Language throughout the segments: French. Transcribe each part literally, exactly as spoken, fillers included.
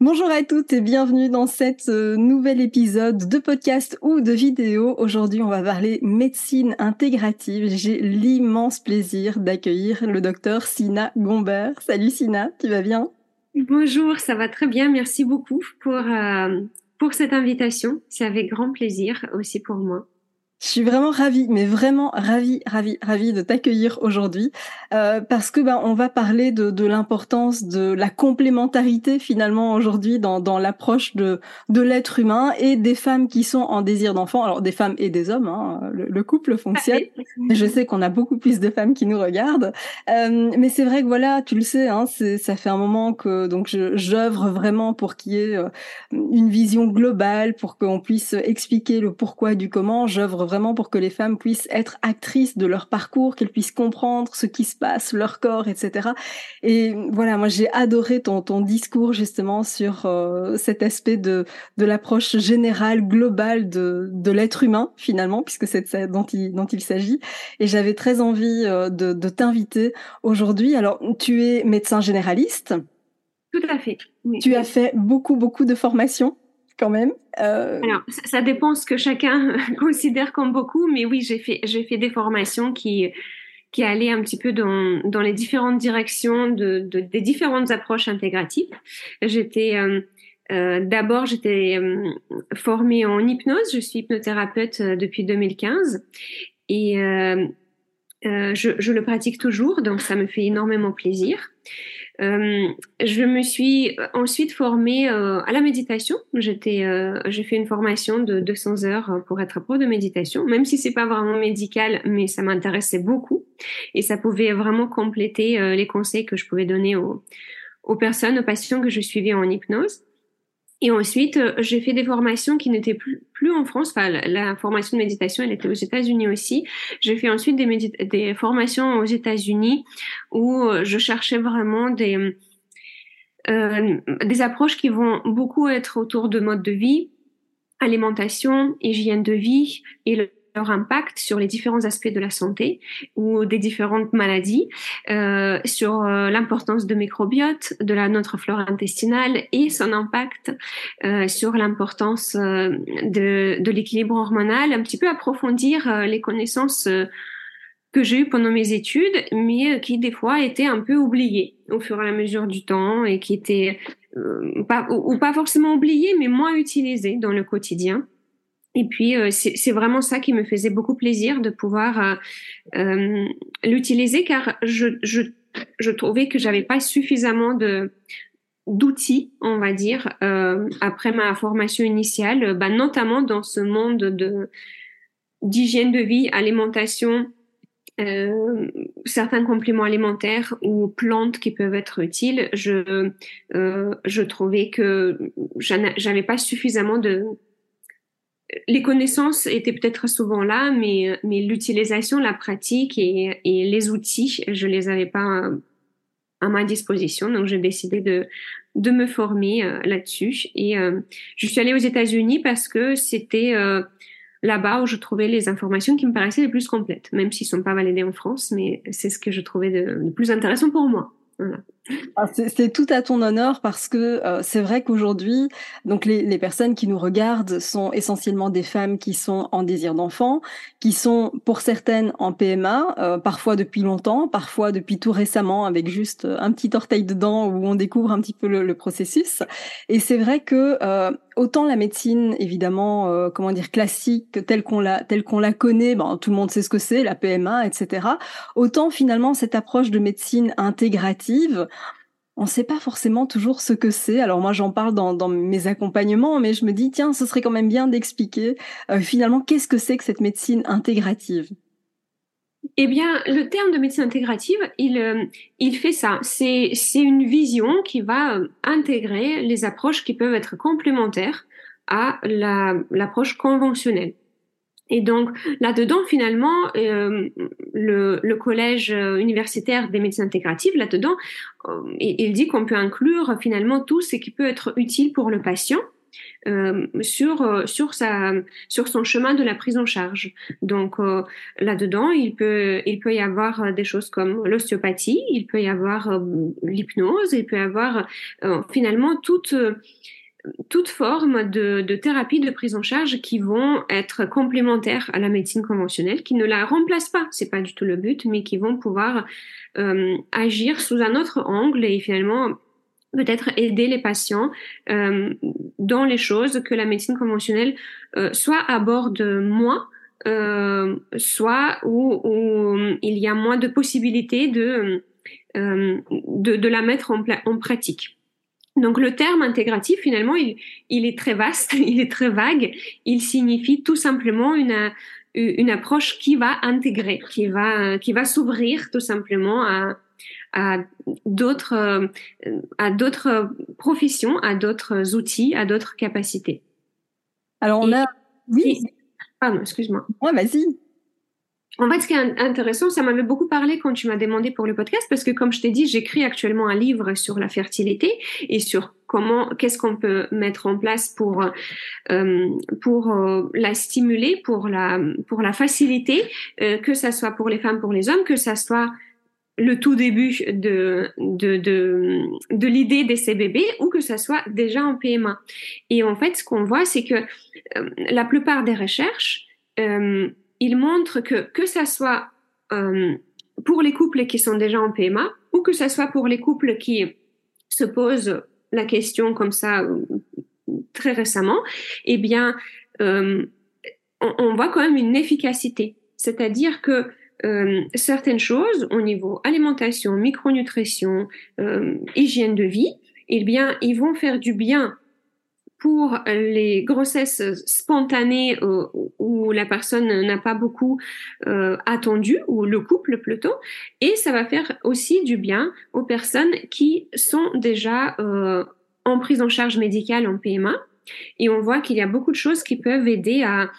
Bonjour à toutes et bienvenue dans cet euh, nouvel épisode de podcast ou de vidéo. Aujourd'hui, on va parler médecine intégrative. J'ai l'immense plaisir d'accueillir le docteur Sina Gombert. Salut Sina, tu vas bien ? Bonjour, ça va très bien. Merci beaucoup pour, euh, pour cette invitation. C'est avec grand plaisir aussi pour moi. Je suis vraiment ravie, mais vraiment ravie, ravie, ravie de t'accueillir aujourd'hui euh, parce que ben on va parler de, de l'importance de la complémentarité finalement aujourd'hui dans, dans l'approche de, de l'être humain et des femmes qui sont en désir d'enfant. Alors des femmes et des hommes, hein, le, le couple fonctionne. Mais je sais qu'on a beaucoup plus de femmes qui nous regardent, euh, mais c'est vrai que voilà, tu le sais, hein, c'est, ça fait un moment que donc je, j'œuvre vraiment pour qu'il y ait une vision globale, pour qu'on puisse expliquer le pourquoi du comment. J'œuvre vraiment pour que les femmes puissent être actrices de leur parcours, qu'elles puissent comprendre ce qui se passe, leur corps, et cetera. Et voilà, moi j'ai adoré ton ton discours justement sur euh, cet aspect de de l'approche générale, globale de de l'être humain finalement, puisque c'est de ça dont il dont il s'agit. Et j'avais très envie euh, de de t'inviter aujourd'hui. Alors tu es médecin généraliste. Tout à fait. Oui. Tu as fait beaucoup beaucoup de formations. Quand même. Euh... Alors, ça, ça dépend ce que chacun considère comme beaucoup, mais oui, j'ai fait, j'ai fait des formations qui, qui allaient un petit peu dans, dans les différentes directions de, de, des différentes approches intégratives. J'étais, euh, euh, d'abord, j'étais euh, formée en hypnose. Je suis hypnothérapeute depuis deux mille quinze et euh, euh, je, je le pratique toujours, donc ça me fait énormément plaisir. Euh, je me suis ensuite formée euh, à la méditation. J'étais, euh, j'ai fait une formation de deux cents heures pour être pro de méditation, même si c'est pas vraiment médical, mais ça m'intéressait beaucoup et ça pouvait vraiment compléter euh, les conseils que je pouvais donner aux, aux personnes, aux patients que je suivais en hypnose. Et ensuite, euh, j'ai fait des formations qui n'étaient plus, plus en France. Enfin, la, la formation de méditation, elle était aux États-Unis aussi. J'ai fait ensuite des, médita- des formations aux États-Unis où euh, je cherchais vraiment des, euh, des approches qui vont beaucoup être autour de mode de vie, alimentation, hygiène de vie et le leur impact sur les différents aspects de la santé ou des différentes maladies, euh, sur euh, l'importance de microbiote, de la, notre flore intestinale et son impact euh, sur l'importance euh, de, de l'équilibre hormonal, un petit peu approfondir euh, les connaissances euh, que j'ai eues pendant mes études, mais euh, qui des fois étaient un peu oubliées au fur et à mesure du temps et qui étaient euh, pas, ou, ou pas forcément oubliées, mais moins utilisées dans le quotidien. Et puis, euh, c'est, c'est vraiment ça qui me faisait beaucoup plaisir de pouvoir euh, euh, l'utiliser, car je, je, je trouvais que j'avais pas suffisamment de, d'outils, on va dire, euh, après ma formation initiale, bah, notamment dans ce monde de, d'hygiène de vie, alimentation, euh, certains compléments alimentaires ou plantes qui peuvent être utiles. Je, euh, je trouvais que j'avais pas suffisamment de... Les connaissances étaient peut-être souvent là, mais, mais l'utilisation, la pratique et, et les outils, je les avais pas à ma disposition. Donc, j'ai décidé de, de me former euh, là-dessus. Et euh, je suis allée aux États-Unis parce que c'était euh, là-bas où je trouvais les informations qui me paraissaient les plus complètes, même s'ils sont pas validés en France, mais c'est ce que je trouvais de, de plus intéressant pour moi. Voilà. C'est, c'est tout à ton honneur parce que euh, c'est vrai qu'aujourd'hui, donc les, les personnes qui nous regardent sont essentiellement des femmes qui sont en désir d'enfant, qui sont pour certaines en P M A, euh, parfois depuis longtemps, parfois depuis tout récemment avec juste un petit orteil dedans où on découvre un petit peu le, le processus. Et c'est vrai que euh, autant la médecine, évidemment, euh, comment dire, classique, telle qu'on la, telle qu'on la connaît, ben, tout le monde sait ce que c'est, la P M A, et cetera. Autant finalement cette approche de médecine intégrative, on ne sait pas forcément toujours ce que c'est. Alors moi, j'en parle dans, dans mes accompagnements, mais je me dis, tiens, ce serait quand même bien d'expliquer euh, finalement qu'est-ce que c'est que cette médecine intégrative. Eh bien, le terme de médecine intégrative, il, euh, il fait ça. C'est, c'est une vision qui va euh, intégrer les approches qui peuvent être complémentaires à la, l'approche conventionnelle. Et donc, là-dedans, finalement, euh, le, le collège universitaire des médecins intégratifs, là-dedans, euh, il dit qu'on peut inclure finalement tout ce qui peut être utile pour le patient euh, sur, sur, sa, sur son chemin de la prise en charge. Donc, euh, là-dedans, il peut, il peut y avoir des choses comme l'ostéopathie, il peut y avoir euh, l'hypnose, il peut y avoir euh, finalement toute... Euh, toute forme de, de thérapie de prise en charge qui vont être complémentaires à la médecine conventionnelle, qui ne la remplacent pas, c'est pas du tout le but, mais qui vont pouvoir euh, agir sous un autre angle et finalement peut-être aider les patients euh, dans les choses que la médecine conventionnelle euh, soit aborde moins, euh, soit où, où il y a moins de possibilités de, euh, de, de la mettre en, pla- en pratique. Donc le terme intégratif, finalement, il, il est très vaste, il est très vague. Il signifie tout simplement une, une approche qui va intégrer, qui va, qui va s'ouvrir tout simplement à, à, d'autres, à d'autres professions, à d'autres outils, à d'autres capacités. Alors on Et, a... Oui. Pardon, excuse-moi. Ouais, vas-y. En fait, ce qui est intéressant, ça m'avait beaucoup parlé quand tu m'as demandé pour le podcast, parce que comme je t'ai dit, j'écris actuellement un livre sur la fertilité et sur comment, qu'est-ce qu'on peut mettre en place pour euh, pour euh, la stimuler, pour la pour la faciliter, euh, que ça soit pour les femmes, pour les hommes, que ça soit le tout début de de de de l'idée de ces bébés ou que ça soit déjà en P M A. Et en fait, ce qu'on voit, c'est que euh, la plupart des recherches euh, il montre que, que ça soit euh, pour les couples qui sont déjà en P M A ou que ça soit pour les couples qui se posent la question comme ça très récemment, eh bien, euh, on, on voit quand même une efficacité. C'est-à-dire que euh, certaines choses au niveau alimentation, micronutrition, euh, hygiène de vie, eh bien, ils vont faire du bien pour les grossesses spontanées euh, où la personne n'a pas beaucoup euh, attendu, ou le couple plutôt, et ça va faire aussi du bien aux personnes qui sont déjà euh, en prise en charge médicale en P M A. Et on voit qu'il y a beaucoup de choses qui peuvent aider à,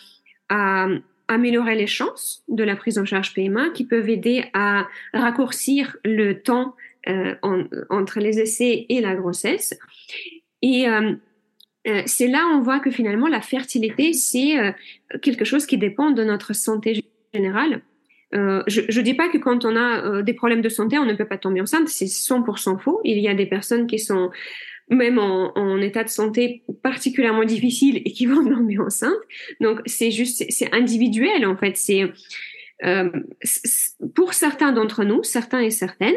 à améliorer les chances de la prise en charge P M A, qui peuvent aider à raccourcir le temps euh, en, entre les essais et la grossesse. Et... Euh, c'est là où on voit que finalement la fertilité, c'est quelque chose qui dépend de notre santé générale. Euh, je ne dis pas que quand on a euh, des problèmes de santé, on ne peut pas tomber enceinte, c'est cent pour cent faux. Il y a des personnes qui sont même en, en état de santé particulièrement difficile et qui vont tomber enceinte. Donc c'est juste, c'est, c'est individuel en fait. C'est, euh, c'est, pour certains d'entre nous, certains et certaines,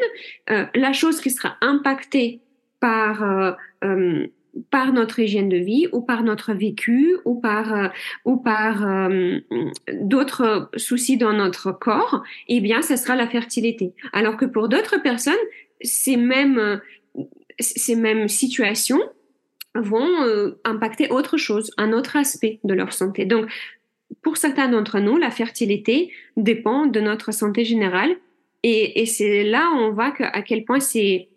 euh, la chose qui sera impactée par... Euh, euh, par notre hygiène de vie ou par notre vécu ou par euh, ou par euh, d'autres soucis dans notre corps, eh bien, ça sera la fertilité. Alors que pour d'autres personnes, ces mêmes ces mêmes situations vont euh, impacter autre chose, un autre aspect de leur santé. Donc, pour certains d'entre nous, la fertilité dépend de notre santé générale, et, et c'est là où on voit que, à quel point c'est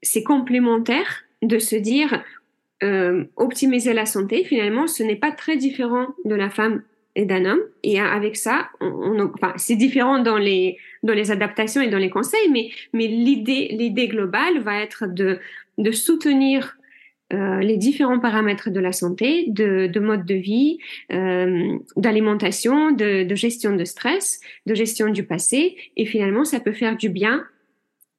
c'est complémentaire de se dire Euh, optimiser la santé, finalement, ce n'est pas très différent de la femme et d'un homme. Et avec ça, on, on, enfin, c'est différent dans les, dans les adaptations et dans les conseils, mais, mais l'idée, l'idée globale va être de, de soutenir euh, les différents paramètres de la santé, de, de mode de vie, euh, d'alimentation, de, de gestion de stress, de gestion du passé. Et finalement, ça peut faire du bien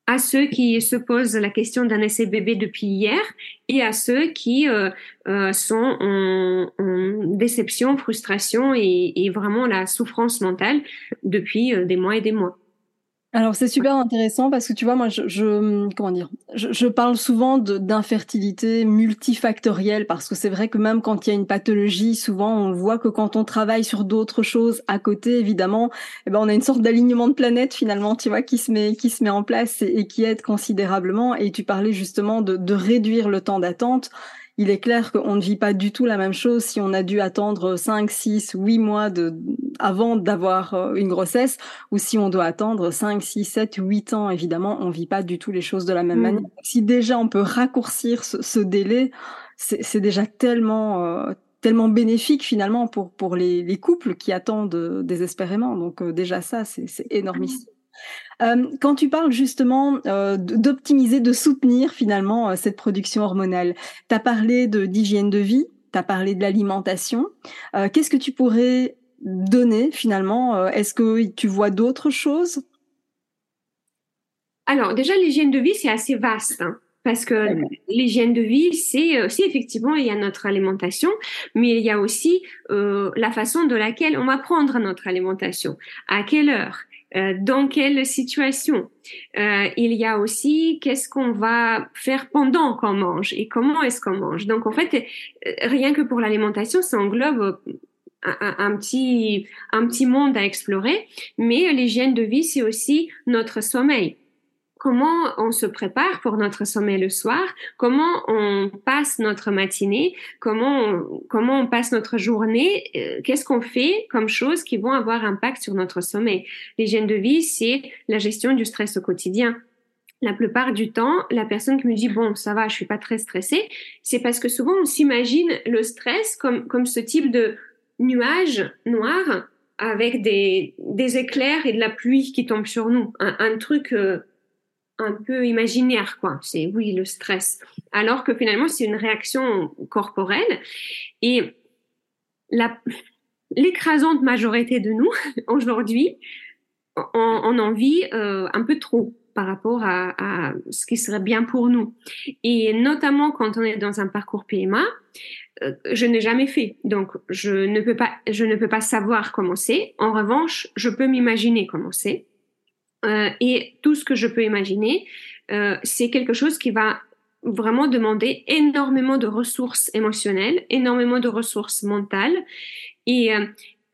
à ceux qui se posent la question d'un essai bébé depuis hier et à ceux qui euh, euh, sont en, en déception, frustration et, et vraiment la souffrance mentale depuis euh, des mois et des mois. Alors c'est super intéressant parce que tu vois, moi je, je comment dire, je, je parle souvent de, d'infertilité multifactorielle parce que c'est vrai que même quand il y a une pathologie, souvent on voit que quand on travaille sur d'autres choses à côté, évidemment, eh ben on a une sorte d'alignement de planète finalement, tu vois, qui se met qui se met en place et, et qui aide considérablement. Et tu parlais justement de, de réduire le temps d'attente. Il est clair qu'on ne vit pas du tout la même chose si on a dû attendre cinq, six, huit mois de, avant d'avoir une grossesse ou si on doit attendre cinq, six, sept, huit ans. Évidemment, on ne vit pas du tout les choses de la même mmh. manière. Si déjà on peut raccourcir ce, ce délai, c'est, c'est déjà tellement, euh, tellement bénéfique finalement pour, pour les, les couples qui attendent euh, désespérément. Donc euh, déjà ça, c'est, c'est énormissime. Euh, quand tu parles justement euh, d'optimiser, de soutenir finalement euh, cette production hormonale, tu as parlé de, d'hygiène de vie, tu as parlé de l'alimentation. Euh, qu'est-ce que tu pourrais donner finalement euh, Est-ce que tu vois d'autres choses? Alors déjà, l'hygiène de vie, c'est assez vaste. Hein. Parce que l'hygiène de vie, c'est, c'est effectivement, il y a notre alimentation, mais il y a aussi euh, la façon de laquelle on va prendre notre alimentation, à quelle heure, euh, dans quelle situation. Euh, il y a aussi qu'est-ce qu'on va faire pendant qu'on mange et comment est-ce qu'on mange. Donc en fait, rien que pour l'alimentation, ça englobe un, un, petit, un petit monde à explorer, mais l'hygiène de vie, c'est aussi notre sommeil. Comment on se prépare pour notre sommeil le soir, comment on passe notre matinée, comment on, comment on passe notre journée, euh, qu'est-ce qu'on fait comme choses qui vont avoir impact sur notre sommeil. L'hygiène de vie, c'est la gestion du stress au quotidien. La plupart du temps, la personne qui me dit « bon, ça va, je suis pas très stressée », c'est parce que souvent on s'imagine le stress comme, comme ce type de nuage noir avec des, des éclairs et de la pluie qui tombent sur nous. Un, un truc... Euh, un peu imaginaire, quoi. C'est, oui, le stress. Alors que finalement, c'est une réaction corporelle. Et la, l'écrasante majorité de nous, aujourd'hui, on, on en vit euh, un peu trop par rapport à, à ce qui serait bien pour nous. Et notamment quand on est dans un parcours P M A, euh, je n'ai jamais fait. Donc, je ne peux pas, je ne peux pas savoir comment c'est. En revanche, je peux m'imaginer comment c'est. Euh, et tout ce que je peux imaginer, euh, c'est quelque chose qui va vraiment demander énormément de ressources émotionnelles, énormément de ressources mentales. Et euh,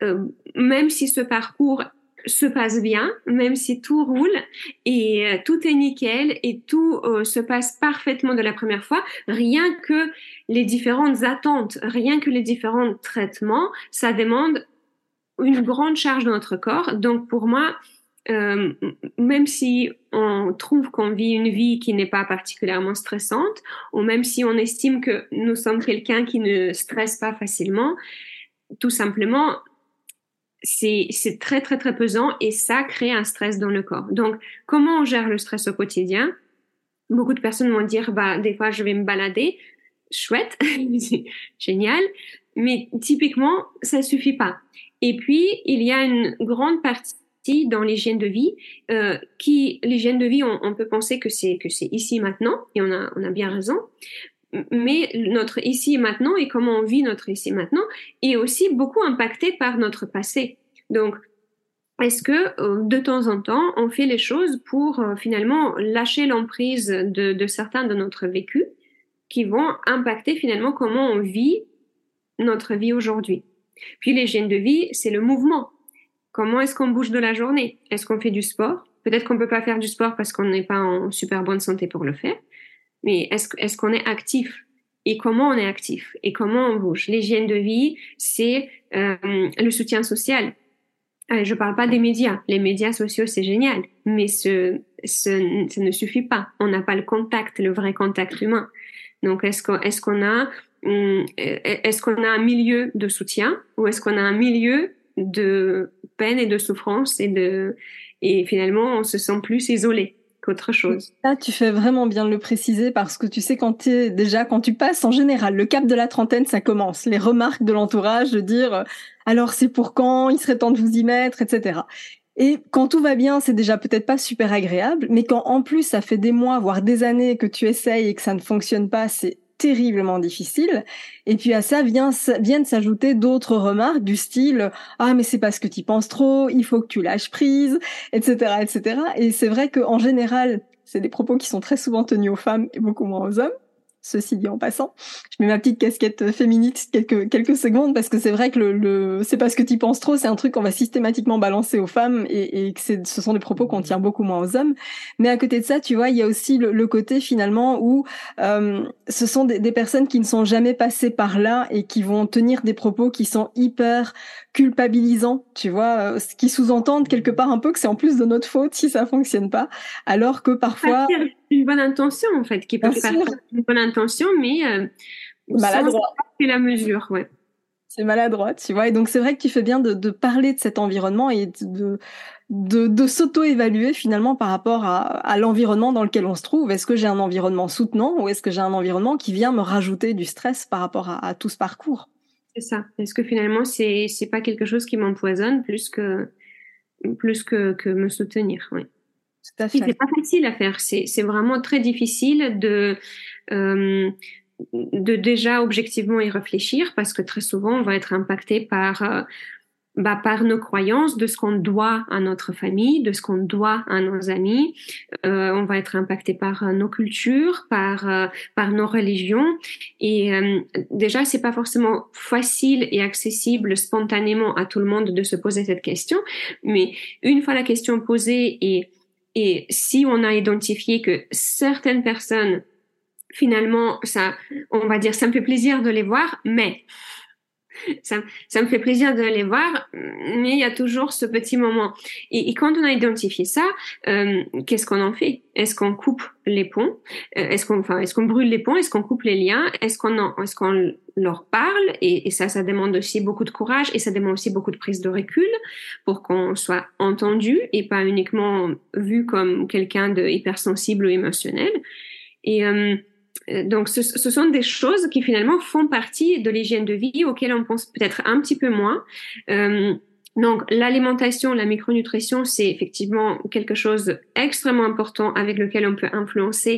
euh, même si ce parcours se passe bien, même si tout roule et euh, tout est nickel et tout euh, se passe parfaitement de la première fois, rien que les différentes attentes, rien que les différents traitements, ça demande une grande charge de notre corps. Donc pour moi, Euh, même si on trouve qu'on vit une vie qui n'est pas particulièrement stressante, ou même si on estime que nous sommes quelqu'un qui ne stresse pas facilement, tout simplement, c'est, c'est très, très, très pesant et ça crée un stress dans le corps. Donc, comment on gère le stress au quotidien? Beaucoup de personnes vont dire, bah, des fois, je vais me balader. Chouette, génial. Mais typiquement, ça suffit pas. Et puis, il y a une grande partie dans l'hygiène de vie, euh, qui l'hygiène de vie, on, on peut penser que c'est que c'est ici maintenant, et on a on a bien raison. Mais notre ici et maintenant et comment on vit notre ici et maintenant est aussi beaucoup impacté par notre passé. Donc, est-ce que euh, de temps en temps, on fait les choses pour euh, finalement lâcher l'emprise de, de certains de notre vécu, qui vont impacter finalement comment on vit notre vie aujourd'hui. Puis l'hygiène de vie, c'est le mouvement. Comment est-ce qu'on bouge de la journée? Est-ce qu'on fait du sport? Peut-être qu'on ne peut pas faire du sport parce qu'on n'est pas en super bonne santé pour le faire. Mais est-ce, est-ce qu'on est actif? Et comment on est actif? Et comment on bouge? L'hygiène de vie, c'est euh, le soutien social. Euh, je ne parle pas des médias. Les médias sociaux, c'est génial. Mais ce, ce, ça ne suffit pas. On n'a pas le contact, le vrai contact humain. Donc, est-ce qu'on, est-ce qu'on a, euh, est-ce qu'on a un milieu de soutien ou est-ce qu'on a un milieu de peine et de souffrance et de et finalement on se sent plus isolé qu'autre chose. Là, tu fais vraiment bien de le préciser parce que tu sais quand t'es déjà quand tu passes en général le cap de la trentaine, ça commence les remarques de l'entourage de dire alors c'est pour quand, il serait temps de vous y mettre, et cetera. Et quand tout va bien, c'est déjà peut-être pas super agréable, mais quand en plus ça fait des mois, voire des années que tu essayes et que ça ne fonctionne pas, c'est terriblement difficile. Et puis à ça vient, viennent s'ajouter d'autres remarques du style « Ah, mais c'est parce que tu penses trop, il faut que tu lâches prise, et cetera et cetera » Et c'est vrai qu'en général, c'est des propos qui sont très souvent tenus aux femmes et beaucoup moins aux hommes. Ceci dit en passant, je mets ma petite casquette féministe quelques, quelques secondes parce que c'est vrai que le, le c'est parce que tu penses trop, c'est un truc qu'on va systématiquement balancer aux femmes et, et que c'est, ce sont des propos qu'on tient beaucoup moins aux hommes. Mais à côté de ça, tu vois, il y a aussi le, le côté finalement où euh, ce sont des, des personnes qui ne sont jamais passées par là et qui vont tenir des propos qui sont hyper culpabilisants, tu vois, ce qui sous-entendent quelque part un peu que c'est en plus de notre faute si ça fonctionne pas, alors que parfois... une bonne intention en fait, qui peut faire une bonne intention, mais euh, maladroit, c'est la mesure, ouais. C'est maladroit, tu vois. Et donc c'est vrai que tu fais bien de, de parler de cet environnement et de de, de s'auto-évaluer finalement par rapport à, à l'environnement dans lequel on se trouve. Est-ce que j'ai un environnement soutenant ou est-ce que j'ai un environnement qui vient me rajouter du stress par rapport à, à tout ce parcours? C'est ça. Est-ce que finalement c'est c'est pas quelque chose qui m'empoisonne plus que plus que que me soutenir, oui. Tout à fait. Et c'est pas facile à faire, c'est, c'est vraiment très difficile de, euh, de déjà objectivement y réfléchir parce que très souvent on va être impacté par, euh, bah, par nos croyances, de ce qu'on doit à notre famille, de ce qu'on doit à nos amis, euh, on va être impacté par nos cultures, par, euh, par nos religions et euh, déjà c'est pas forcément facile et accessible spontanément à tout le monde de se poser cette question, mais une fois la question posée et Et si on a identifié que certaines personnes, finalement, ça, on va dire, ça me fait plaisir de les voir, mais ça, ça me fait plaisir de les voir, mais il y a toujours ce petit moment. Et, et quand on a identifié ça, euh, qu'est-ce qu'on en fait? Est-ce qu'on coupe les ponts? euh, Est-ce qu'on, enfin, est-ce qu'on brûle les ponts? Est-ce qu'on coupe les liens? Est-ce qu'on, en, est-ce qu'on leur parle? Et, et ça, ça demande aussi beaucoup de courage et ça demande aussi beaucoup de prise de recul pour qu'on soit entendu et pas uniquement vu comme quelqu'un de hypersensible ou émotionnel. Et euh, Donc, ce, ce sont des choses qui finalement font partie de l'hygiène de vie auxquelles on pense peut-être un petit peu moins. Euh, donc, l'alimentation, la micronutrition, c'est effectivement quelque chose d'extrêmement important avec lequel on peut influencer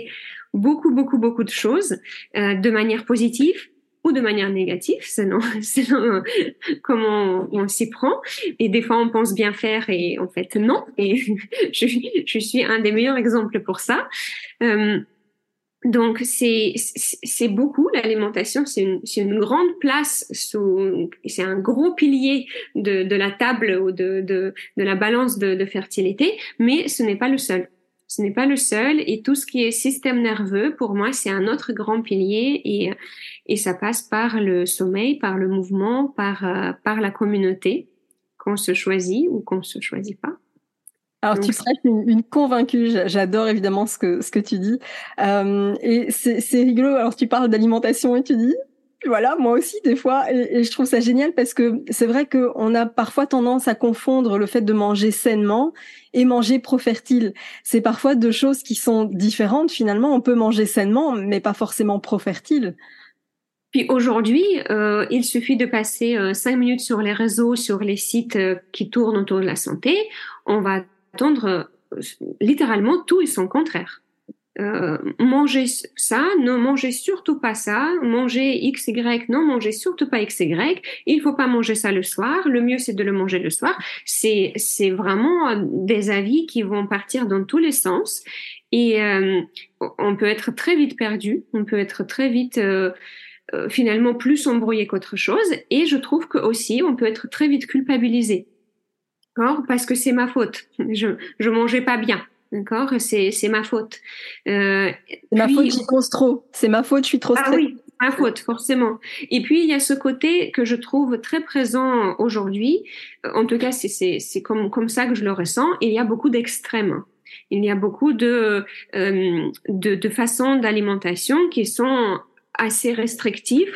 beaucoup, beaucoup, beaucoup de choses euh, de manière positive ou de manière négative, selon, selon comment on, on s'y prend. Et des fois, on pense bien faire et en fait, non. Et je, je suis un des meilleurs exemples pour ça. Euh, Donc, c'est, c'est, c'est beaucoup, l'alimentation, c'est une, c'est une grande place, sous, c'est un gros pilier de, de la table ou de, de, de la balance de, de fertilité, mais ce n'est pas le seul. Ce n'est pas le seul et tout ce qui est système nerveux, pour moi, c'est un autre grand pilier et, et ça passe par le sommeil, par le mouvement, par, euh, par la communauté qu'on se choisit ou qu'on ne se choisit pas. Alors, tu serais une, une convaincue. J'adore évidemment ce que, ce que tu dis. Euh, et c'est, c'est rigolo. Alors, tu parles d'alimentation et tu dis, voilà, moi aussi, des fois. Et, et je trouve ça génial parce que c'est vrai qu'on a parfois tendance à confondre le fait de manger sainement et manger pro-fertile. C'est parfois deux choses qui sont différentes. Finalement, on peut manger sainement, mais pas forcément pro-fertile. Puis aujourd'hui, euh, il suffit de passer euh, cinq minutes sur les réseaux, sur les sites euh, qui tournent autour de la santé. On va attendre littéralement tout et son contraire. Euh, manger ça, ne mangez surtout pas ça, manger X, Y, non, mangez surtout pas X, Y, il faut pas manger ça le soir, le mieux c'est de le manger le soir. C'est, c'est vraiment des avis qui vont partir dans tous les sens et euh, on peut être très vite perdu, on peut être très vite... Euh, euh, finalement plus embrouillé qu'autre chose et je trouve que aussi on peut être très vite culpabilisé. D'accord, parce que c'est ma faute. Je je mangeais pas bien. D'accord, c'est c'est ma faute. Euh, c'est ma puis... faute, j'y pense trop. C'est ma faute, je suis trop stressée. Ah oui, ma faute, forcément. Et puis il y a ce côté que je trouve très présent aujourd'hui. En tout cas, c'est c'est c'est comme comme ça que je le ressens. Il y a beaucoup d'extrêmes. Il y a beaucoup de euh, de de façons d'alimentation qui sont assez restrictives.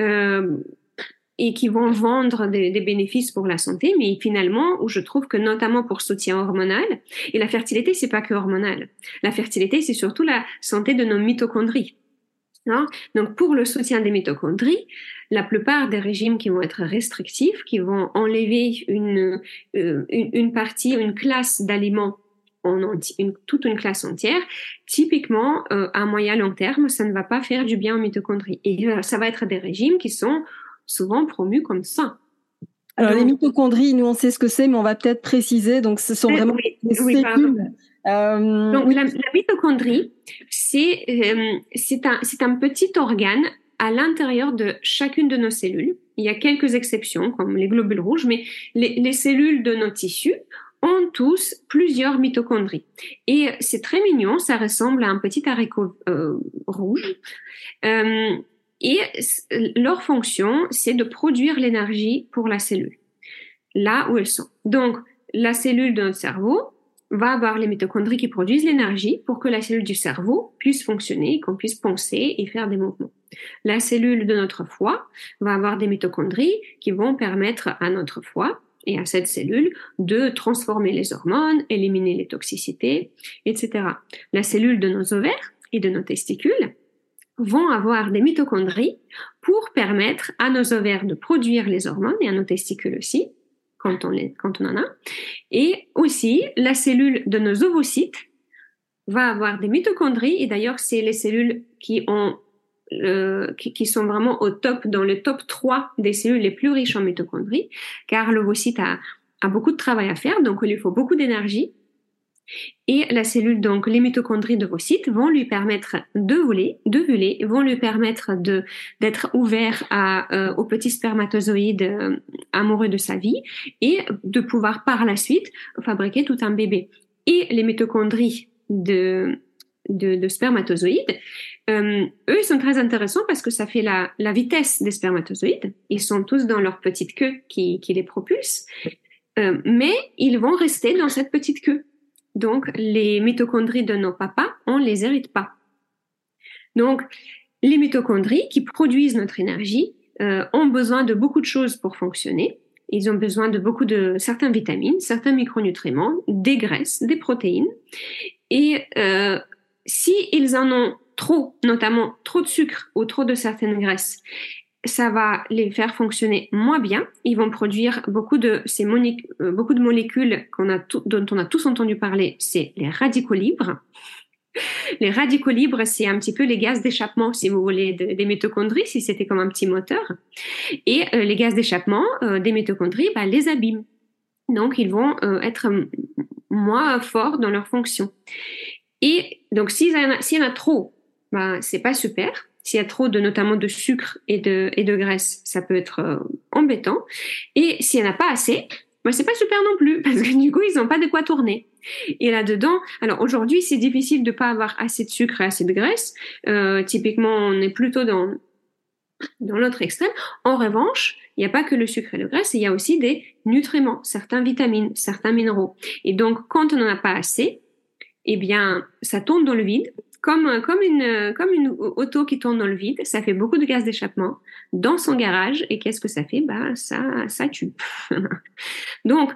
Euh, et qui vont vendre des, des bénéfices pour la santé, mais finalement, où je trouve que notamment pour soutien hormonal, et la fertilité, c'est pas que hormonal. La fertilité, c'est surtout la santé de nos mitochondries. Non? Donc, pour le soutien des mitochondries, la plupart des régimes qui vont être restrictifs, qui vont enlever une, euh, une, une partie, une classe d'aliments, en enti- une, toute une classe entière, typiquement, euh, à moyen long terme, ça ne va pas faire du bien aux mitochondries. Et euh, ça va être des régimes qui sont souvent promus comme ça. Alors, donc, les mitochondries, nous, on sait ce que c'est, mais on va peut-être préciser. Donc, ce sont vraiment oui, des oui, cellules. Euh, donc, oui. la, la mitochondrie, c'est, euh, c'est, un, c'est un petit organe à l'intérieur de chacune de nos cellules. Il y a quelques exceptions, comme les globules rouges, mais les, les cellules de nos tissus ont tous plusieurs mitochondries. Et c'est très mignon, ça ressemble à un petit haricot euh, rouge. Euh, Et leur fonction, c'est de produire l'énergie pour la cellule, là où elles sont. Donc, la cellule de notre cerveau va avoir les mitochondries qui produisent l'énergie pour que la cellule du cerveau puisse fonctionner, qu'on puisse penser et faire des mouvements. La cellule de notre foie va avoir des mitochondries qui vont permettre à notre foie et à cette cellule de transformer les hormones, éliminer les toxicités, et cetera. La cellule de nos ovaires et de nos testicules vont avoir des mitochondries pour permettre à nos ovaires de produire les hormones et à nos testicules aussi, quand on, les, quand on en a. Et aussi, la cellule de nos ovocytes va avoir des mitochondries, et d'ailleurs, c'est les cellules qui, ont, euh, qui, qui sont vraiment au top, dans le top trois des cellules les plus riches en mitochondries, car l'ovocyte a, a beaucoup de travail à faire, donc il lui faut beaucoup d'énergie. Et la cellule, donc les mitochondries d'ovocytes, vont lui permettre de voler, de voler, vont lui permettre de, d'être ouvert à, euh, aux petits spermatozoïdes euh, amoureux de sa vie et de pouvoir par la suite fabriquer tout un bébé. Et les mitochondries de, de, de spermatozoïdes, euh, eux, ils sont très intéressants parce que ça fait la, la vitesse des spermatozoïdes. Ils sont tous dans leur petite queue qui, qui les propulse, euh, mais ils vont rester dans cette petite queue. Donc, les mitochondries de nos papas, on les hérite pas. Donc, les mitochondries qui produisent notre énergie euh, ont besoin de beaucoup de choses pour fonctionner. Ils ont besoin de beaucoup de certaines vitamines, certains micronutriments, des graisses, des protéines. Et euh, si ils en ont trop, notamment trop de sucre ou trop de certaines graisses, ça va les faire fonctionner moins bien. Ils vont produire beaucoup de, ces monic- beaucoup de molécules qu'on a tout, dont on a tous entendu parler, c'est les radicaux libres. Les radicaux libres, c'est un petit peu les gaz d'échappement, si vous voulez, de, des mitochondries, si c'était comme un petit moteur. Et euh, les gaz d'échappement euh, des mitochondries bah, les abîment. Donc, ils vont euh, être moins forts dans leur fonction. Et donc, s'il y en a, s'il y en a trop, bah, c'est pas super. S'il y a trop de, notamment de sucre et de, et de graisse, ça peut être euh, embêtant. Et s'il n'y en a pas assez, bah, c'est pas super non plus, parce que du coup, ils n'ont pas de quoi tourner. Et là-dedans, alors aujourd'hui, c'est difficile de pas avoir assez de sucre et assez de graisse. Euh, typiquement, on est plutôt dans, dans l'autre extrême. En revanche, il n'y a pas que le sucre et la graisse, il y a aussi des nutriments, certains vitamines, certains minéraux. Et donc, quand on n'en a pas assez, eh bien, ça tombe dans le vide. Comme, comme, une, comme une auto qui tourne dans le vide, ça fait beaucoup de gaz d'échappement dans son garage. Et qu'est-ce que ça fait ? Bah, ça, ça tue. Donc,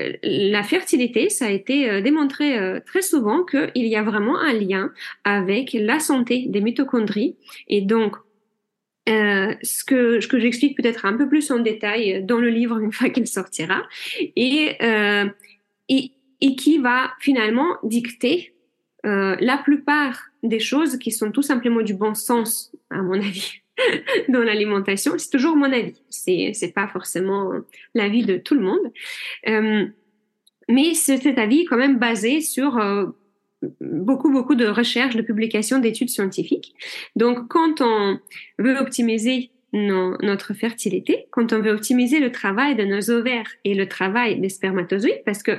euh, la fertilité, ça a été euh, démontré euh, très souvent qu'il y a vraiment un lien avec la santé des mitochondries. Et donc, euh, ce que, ce que j'explique peut-être un peu plus en détail dans le livre une fois qu'il sortira. Et, euh, et, et qui va finalement dicter... Euh, la plupart des choses qui sont tout simplement du bon sens, à mon avis, dans l'alimentation, c'est toujours mon avis. C'est, c'est pas forcément l'avis de tout le monde. Euh, mais c'est cet avis quand même basé sur euh, beaucoup, beaucoup de recherches, de publications, d'études scientifiques. Donc, quand on veut optimiser nos, notre fertilité, quand on veut optimiser le travail de nos ovaires et le travail des spermatozoïdes, parce que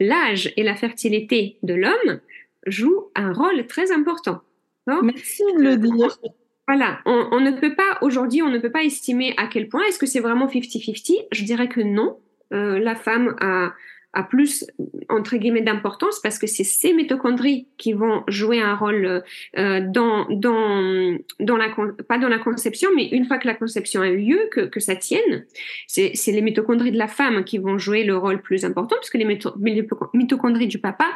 l'âge et la fertilité de l'homme joue un rôle très important. Donc, merci de le dire. Voilà, on, on ne peut pas, aujourd'hui, on ne peut pas estimer à quel point, est-ce que c'est vraiment cinquante cinquante ? Je dirais que non. Euh, la femme a, a plus, entre guillemets, d'importance parce que c'est ses mitochondries qui vont jouer un rôle euh, dans, dans, dans la, pas dans la conception, mais une fois que la conception a eu lieu, que, que ça tienne, c'est, c'est les mitochondries de la femme qui vont jouer le rôle plus important parce que les, mito- les mitochondries du papa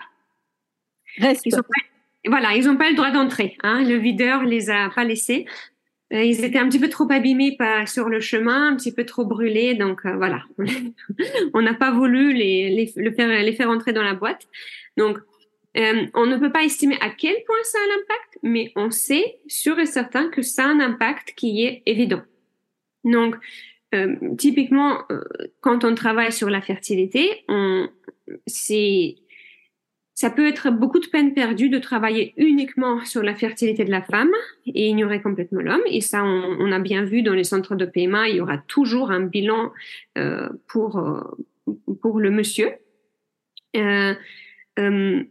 reste. Ils n'ont pas, voilà, pas le droit d'entrer. Hein, le videur ne les a pas laissés. Euh, ils étaient un petit peu trop abîmés par, sur le chemin, un petit peu trop brûlés, donc euh, voilà. On n'a pas voulu les, les, le faire, les faire entrer dans la boîte. Donc, euh, on ne peut pas estimer à quel point ça a l'impact, mais on sait sûr et certain que ça a un impact qui est évident. Donc, euh, typiquement, euh, quand on travaille sur la fertilité, on, c'est... Ça peut être beaucoup de peine perdue de travailler uniquement sur la fertilité de la femme et ignorer complètement l'homme. Et ça, on, on a bien vu dans les centres de P M A, il y aura toujours un bilan euh, pour, euh, pour le monsieur. Euh, euh,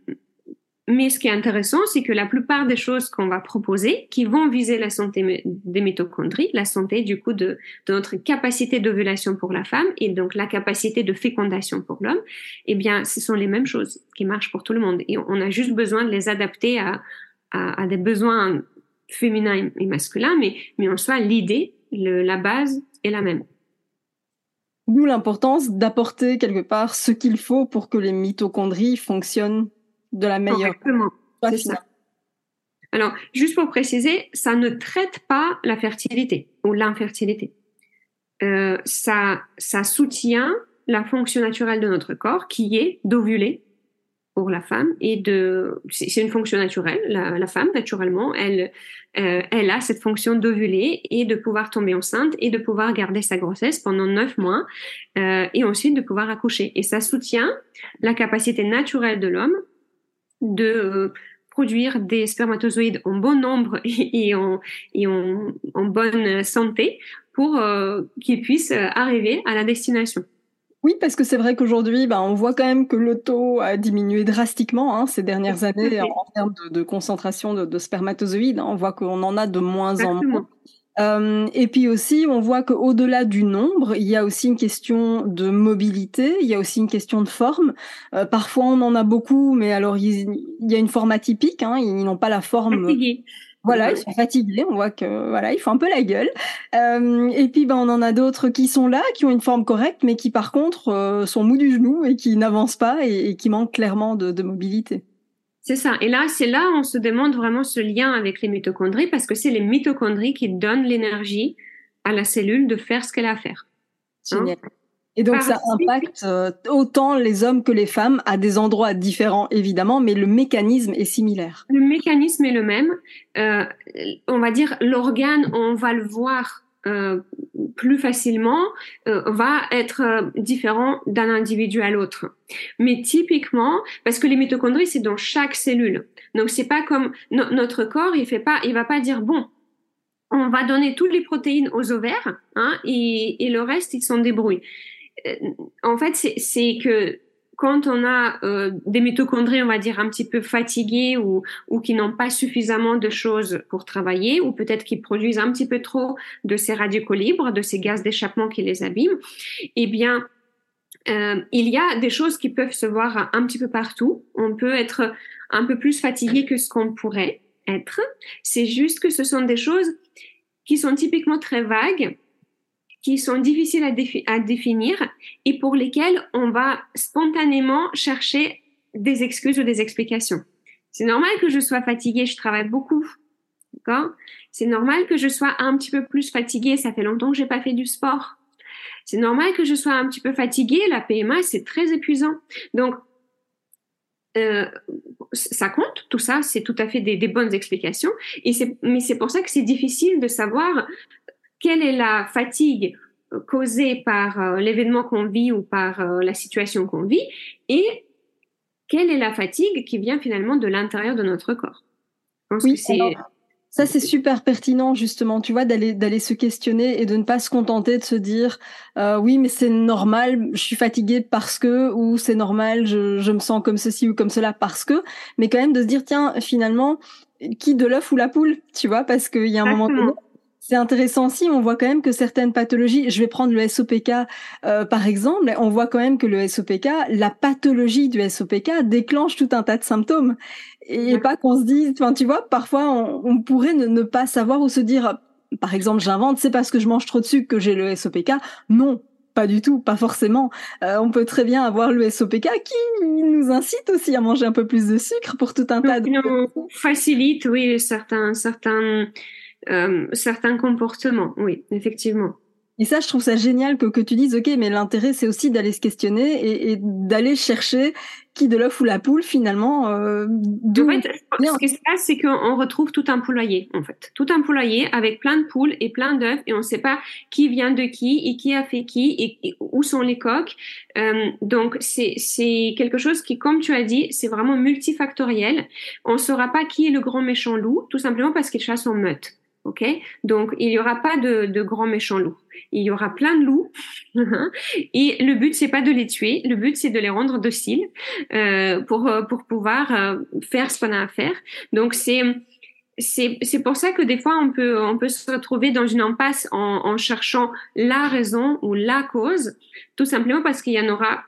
mais ce qui est intéressant, c'est que la plupart des choses qu'on va proposer, qui vont viser la santé des mitochondries, la santé du coup de, de notre capacité d'ovulation pour la femme et donc la capacité de fécondation pour l'homme, eh bien, ce sont les mêmes choses qui marchent pour tout le monde. Et on a juste besoin de les adapter à, à, à des besoins féminins et masculins, mais, mais en soi, l'idée, le, la base est la même. D'où l'importance d'apporter quelque part ce qu'il faut pour que les mitochondries fonctionnent de la meilleure. Exactement, c'est ça. Alors, juste pour préciser, ça ne traite pas la fertilité ou l'infertilité. Euh, ça, ça soutient la fonction naturelle de notre corps qui est d'ovuler pour la femme et de. C'est, c'est une fonction naturelle. La, la femme, naturellement, elle, euh, elle a cette fonction d'ovuler et de pouvoir tomber enceinte et de pouvoir garder sa grossesse pendant neuf mois euh, et ensuite de pouvoir accoucher. Et ça soutient la capacité naturelle de l'homme de produire des spermatozoïdes en bon nombre et en, et en, en bonne santé pour euh, qu'ils puissent arriver à la destination. Oui, parce que c'est vrai qu'aujourd'hui, bah, on voit quand même que le taux a diminué drastiquement hein, ces dernières oui, années en, en termes de, de concentration de, de spermatozoïdes. Hein, on voit qu'on en a de moins Exactement. en moins. Euh, et puis aussi, on voit qu'au-delà du nombre, il y a aussi une question de mobilité, il y a aussi une question de forme. Euh, parfois, on en a beaucoup, mais alors il y a une forme atypique, hein, ils n'ont pas la forme... Fatigués. Voilà, ils sont fatigués, on voit que voilà, ils font un peu la gueule. Euh, et puis, ben, on en a d'autres qui sont là, qui ont une forme correcte, mais qui par contre euh, sont mous du genou et qui n'avancent pas et, et qui manquent clairement de, de mobilité. C'est ça. Et là, c'est là où on se demande vraiment ce lien avec les mitochondries parce que c'est les mitochondries qui donnent l'énergie à la cellule de faire ce qu'elle a à faire. Hein? Et donc, Par ça impacte euh, autant les hommes que les femmes à des endroits différents, évidemment, mais le mécanisme est similaire. Le mécanisme est le même. Euh, on va dire l'organe, on va le voir euh, plus facilement, euh, va être euh, différent d'un individu à l'autre. Mais typiquement, parce que les mitochondries, c'est dans chaque cellule. Donc, c'est pas comme no- notre corps, il fait pas, il va pas dire, bon, on va donner toutes les protéines aux ovaires, hein, et, et le reste, ils s'en débrouillent. Euh, en fait, c'est, c'est que quand on a euh, des mitochondries, on va dire, un petit peu fatiguées ou, ou qui n'ont pas suffisamment de choses pour travailler ou peut-être qui produisent un petit peu trop de ces radicaux libres, de ces gaz d'échappement qui les abîment, eh bien, euh, il y a des choses qui peuvent se voir un petit peu partout. On peut être un peu plus fatigué que ce qu'on pourrait être. C'est juste que ce sont des choses qui sont typiquement très vagues, qui sont difficiles à, défi- à définir et pour lesquels on va spontanément chercher des excuses ou des explications. C'est normal que je sois fatiguée, je travaille beaucoup, d'accord ? C'est normal que je sois un petit peu plus fatiguée, ça fait longtemps que j'ai pas fait du sport. C'est normal que je sois un petit peu fatiguée, la P M A, c'est très épuisant. Donc, euh, ça compte, tout ça, c'est tout à fait des, des bonnes explications. Et c'est, mais c'est pour ça que c'est difficile de savoir... Quelle est la fatigue causée par euh, l'événement qu'on vit ou par euh, la situation qu'on vit et quelle est la fatigue qui vient finalement de l'intérieur de notre corps. Je pense oui, que c'est... Alors, ça c'est super pertinent justement, tu vois, d'aller, d'aller se questionner et de ne pas se contenter de se dire euh, oui mais c'est normal, je suis fatiguée parce que, ou c'est normal, je, je me sens comme ceci ou comme cela parce que, mais quand même de se dire tiens finalement, qui de l'œuf ou la poule, tu vois, parce qu'il y a un Exactement. moment donné, c'est intéressant aussi, on voit quand même que certaines pathologies, je vais prendre le S O P K euh, par exemple, on voit quand même que le S O P K, la pathologie du S O P K déclenche tout un tas de symptômes. Et pas qu'on se dise, enfin tu vois, parfois on, on pourrait ne, ne pas savoir ou se dire, par exemple j'invente, c'est parce que je mange trop de sucre que j'ai le S O P K. Non, pas du tout, pas forcément. Euh, on peut très bien avoir le S O P K qui nous incite aussi à manger un peu plus de sucre pour tout un tas de... Facilite, oui, certains... certains... euh, certains comportements, oui, effectivement. Et ça, je trouve ça génial que, que tu dises, ok, mais l'intérêt, c'est aussi d'aller se questionner et, et d'aller chercher qui de l'œuf ou la poule, finalement. Euh, en fait, ce qui se passe, c'est qu'on retrouve tout un poulailler, en fait. Tout un poulailler avec plein de poules et plein d'œufs, et on ne sait pas qui vient de qui et qui a fait qui et, et où sont les coques. Euh, donc, c'est, c'est quelque chose qui, comme tu as dit, c'est vraiment multifactoriel. On ne saura pas qui est le grand méchant loup, tout simplement parce qu'il chasse en meute. Ok, donc il y aura pas de, de grands méchants loups. Il y aura plein de loups et le but c'est pas de les tuer, le but c'est de les rendre dociles euh, pour pour pouvoir euh, faire ce qu'on a à faire. Donc c'est c'est c'est pour ça que des fois on peut on peut se retrouver dans une impasse en, en cherchant la raison ou la cause, tout simplement parce qu'il y en aura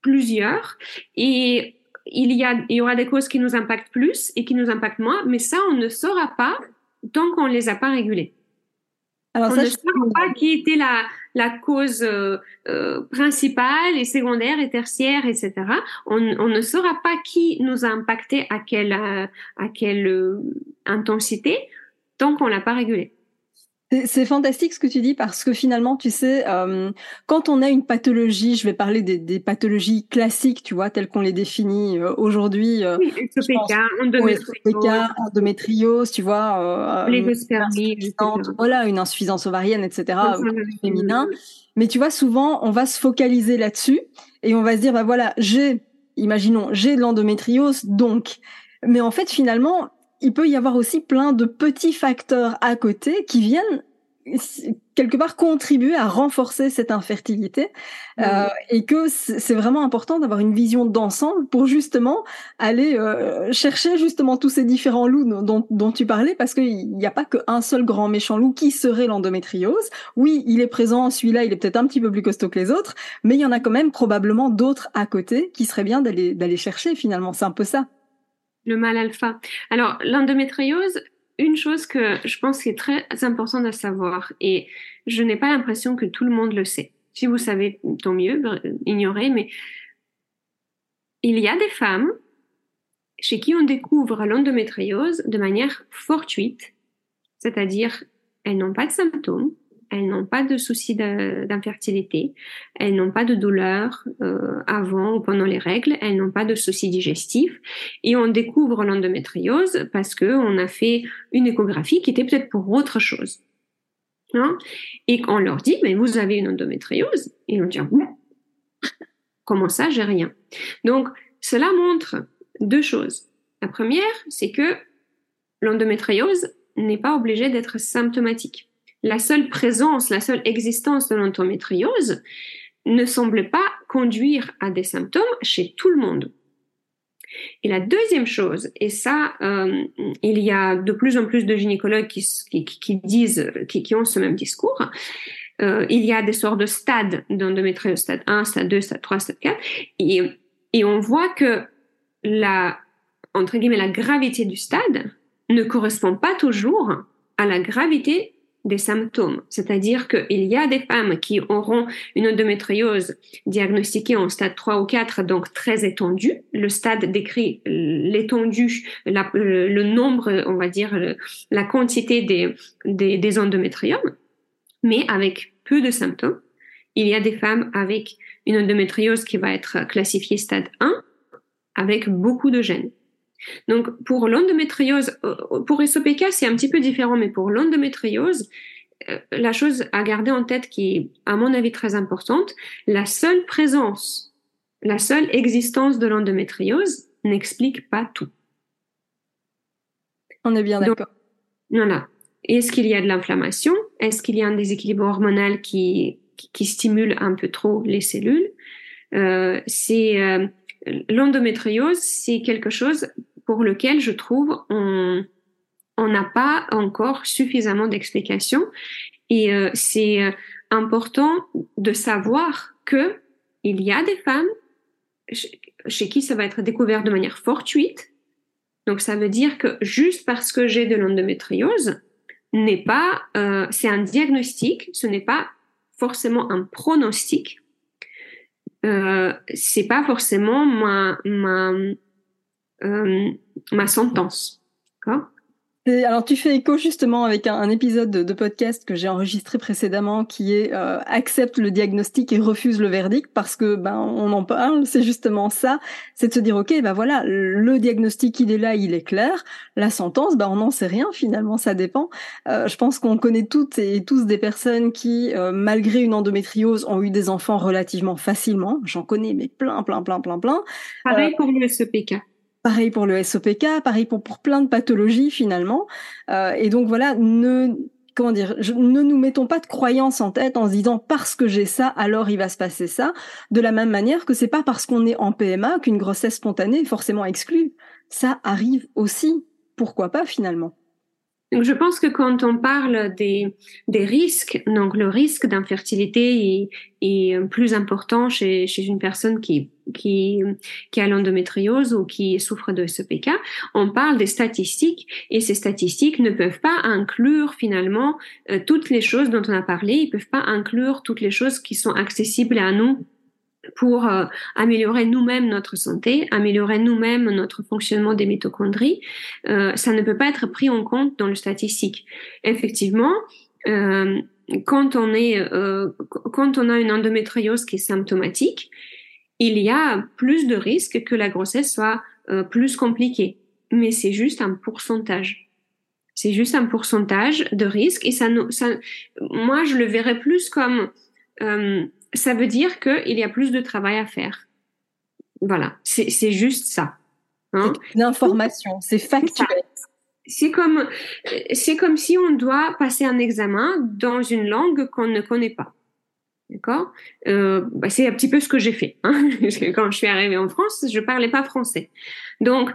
plusieurs et il y a il y aura des causes qui nous impactent plus et qui nous impactent moins, mais ça on ne saura pas tant qu'on ne les a pas régulés. Alors on ça, ne je... sait pas qui était la, la cause euh, euh, principale et secondaire et tertiaire, et cetera. On, on ne saura pas qui nous a impacté à quelle, à, à quelle euh, intensité tant qu'on ne l'a pas régulé. C'est, c'est fantastique ce que tu dis parce que finalement, tu sais, euh, quand on a une pathologie, je vais parler des, des pathologies classiques, tu vois, telles qu'on les définit euh, aujourd'hui. Euh, oui, S O P K, endométriose, tu vois. Euh, L'hésospermie. Voilà, une insuffisance ovarienne, et cetera. Féminin. Mais tu vois, souvent, on va se focaliser là-dessus et on va se dire, bah voilà, j'ai, imaginons, j'ai de l'endométriose, donc. Mais en fait, finalement, il peut y avoir aussi plein de petits facteurs à côté qui viennent quelque part contribuer à renforcer cette infertilité mmh. euh, et que c'est vraiment important d'avoir une vision d'ensemble pour justement aller euh, chercher justement tous ces différents loups dont, dont, dont tu parlais, parce qu'il n'y a pas qu'un seul grand méchant loup qui serait l'endométriose. Oui, il est présent, celui-là il est peut-être un petit peu plus costaud que les autres, mais il y en a quand même probablement d'autres à côté qui serait bien d'aller, d'aller chercher finalement, c'est un peu ça. Le mal alpha. Alors, l'endométriose, une chose que je pense qui est très importante à savoir, et je n'ai pas l'impression que tout le monde le sait. Si vous savez, tant mieux, ignorez, mais il y a des femmes chez qui on découvre l'endométriose de manière fortuite, c'est-à-dire elles n'ont pas de symptômes, elles n'ont pas de soucis d'infertilité, elles n'ont pas de douleur euh, avant ou pendant les règles, elles n'ont pas de soucis digestifs. Et on découvre l'endométriose parce qu'on a fait une échographie qui était peut-être pour autre chose. Hein? Et on leur dit, mais vous avez une endométriose. Et on dit, comment ça, j'ai rien. Donc, cela montre deux choses. La première, c'est que l'endométriose n'est pas obligée d'être symptomatique. La seule présence, la seule existence de l'endométriose ne semble pas conduire à des symptômes chez tout le monde. Et la deuxième chose, et ça, euh, il y a de plus en plus de gynécologues qui, qui, qui disent, qui, qui ont ce même discours, euh, il y a des sortes de stades d'endométriose, stade un, stade deux, stade trois, stade quatre, et, et on voit que la, entre guillemets, la gravité du stade ne correspond pas toujours à la gravité des symptômes, c'est-à-dire qu'il y a des femmes qui auront une endométriose diagnostiquée en stade trois ou quatre, donc très étendue. Le stade décrit l'étendue, la, le nombre, on va dire, la quantité des, des, des endométriomes, mais avec peu de symptômes. Il y a des femmes avec une endométriose qui va être classifiée stade un, avec beaucoup de gènes. Donc, pour l'endométriose, pour S O P K, c'est un petit peu différent, mais pour l'endométriose, la chose à garder en tête qui est, à mon avis, très importante, la seule présence, la seule existence de l'endométriose n'explique pas tout. On est bien d'accord. Donc, voilà. Est-ce qu'il y a de l'inflammation? Est-ce qu'il y a un déséquilibre hormonal qui, qui, qui stimule un peu trop les cellules? Euh, c'est, euh, l'endométriose, c'est quelque chose pour lequel, je trouve, on on n'a pas encore suffisamment d'explications. Et euh, c'est important de savoir que il y a des femmes chez, chez qui ça va être découvert de manière fortuite. Donc, ça veut dire que juste parce que j'ai de l'endométriose, n'est pas, euh, c'est un diagnostic, ce n'est pas forcément un pronostic. Euh, c'est pas forcément ma ma, euh, ma sentence, d'accord ? Alors, tu fais écho justement avec un, un épisode de, de podcast que j'ai enregistré précédemment qui est euh, « Accepte le diagnostic et refuse le verdict » parce que ben on en parle, c'est justement ça, c'est de se dire « Ok, ben voilà, le diagnostic, il est là, il est clair, la sentence, ben on n'en sait rien finalement, ça dépend. Euh, » Je pense qu'on connaît toutes et tous des personnes qui, euh, malgré une endométriose, ont eu des enfants relativement facilement. J'en connais, mais plein, plein, plein, plein, plein. Pareil euh, pour le S E P K. Pareil pour le S O P K, pareil pour, pour plein de pathologies finalement. Euh, et donc voilà, ne, comment dire, je, ne nous mettons pas de croyances en tête en se disant parce que j'ai ça, alors il va se passer ça. De la même manière que c'est pas parce qu'on est en P M A qu'une grossesse spontanée est forcément exclue. Ça arrive aussi. Pourquoi pas finalement ? Donc je pense que quand on parle des, des risques, donc le risque d'infertilité est, est plus important chez, chez une personne qui, qui, qui a l'endométriose ou qui souffre de S E P K, on parle des statistiques et ces statistiques ne peuvent pas inclure finalement euh, toutes les choses dont on a parlé, ils ne peuvent pas inclure toutes les choses qui sont accessibles à nous pour euh, améliorer nous-mêmes notre santé, améliorer nous-mêmes notre fonctionnement des mitochondries, euh, ça ne peut pas être pris en compte dans le statistique. Effectivement, euh, quand on est, euh, quand on a une endométriose qui est symptomatique, il y a plus de risques que la grossesse soit euh, plus compliquée, mais c'est juste un pourcentage. C'est juste un pourcentage de risque et ça, ça, moi je le verrais plus comme euh, ça veut dire qu'il y a plus de travail à faire. Voilà, c'est, c'est juste ça. Hein? C'est une information, c'est factuel. C'est, c'est comme, c'est comme si on doit passer un examen dans une langue qu'on ne connaît pas. D'accord euh, bah c'est un petit peu ce que j'ai fait. Hein? Quand je suis arrivée en France, je ne parlais pas français. Donc,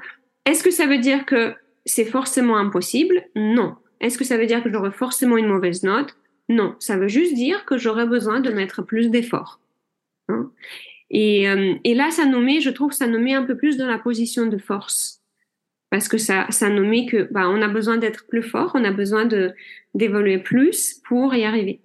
est-ce que ça veut dire que c'est forcément impossible? Non. Est-ce que ça veut dire que j'aurai forcément une mauvaise note? Non, ça veut juste dire que j'aurais besoin de mettre plus d'efforts. Hein? Et, euh, et là, ça nous met, je trouve, ça nous met un peu plus dans la position de force. Parce que ça, ça nous met que, bah, on a besoin d'être plus fort, on a besoin de, d'évoluer plus pour y arriver.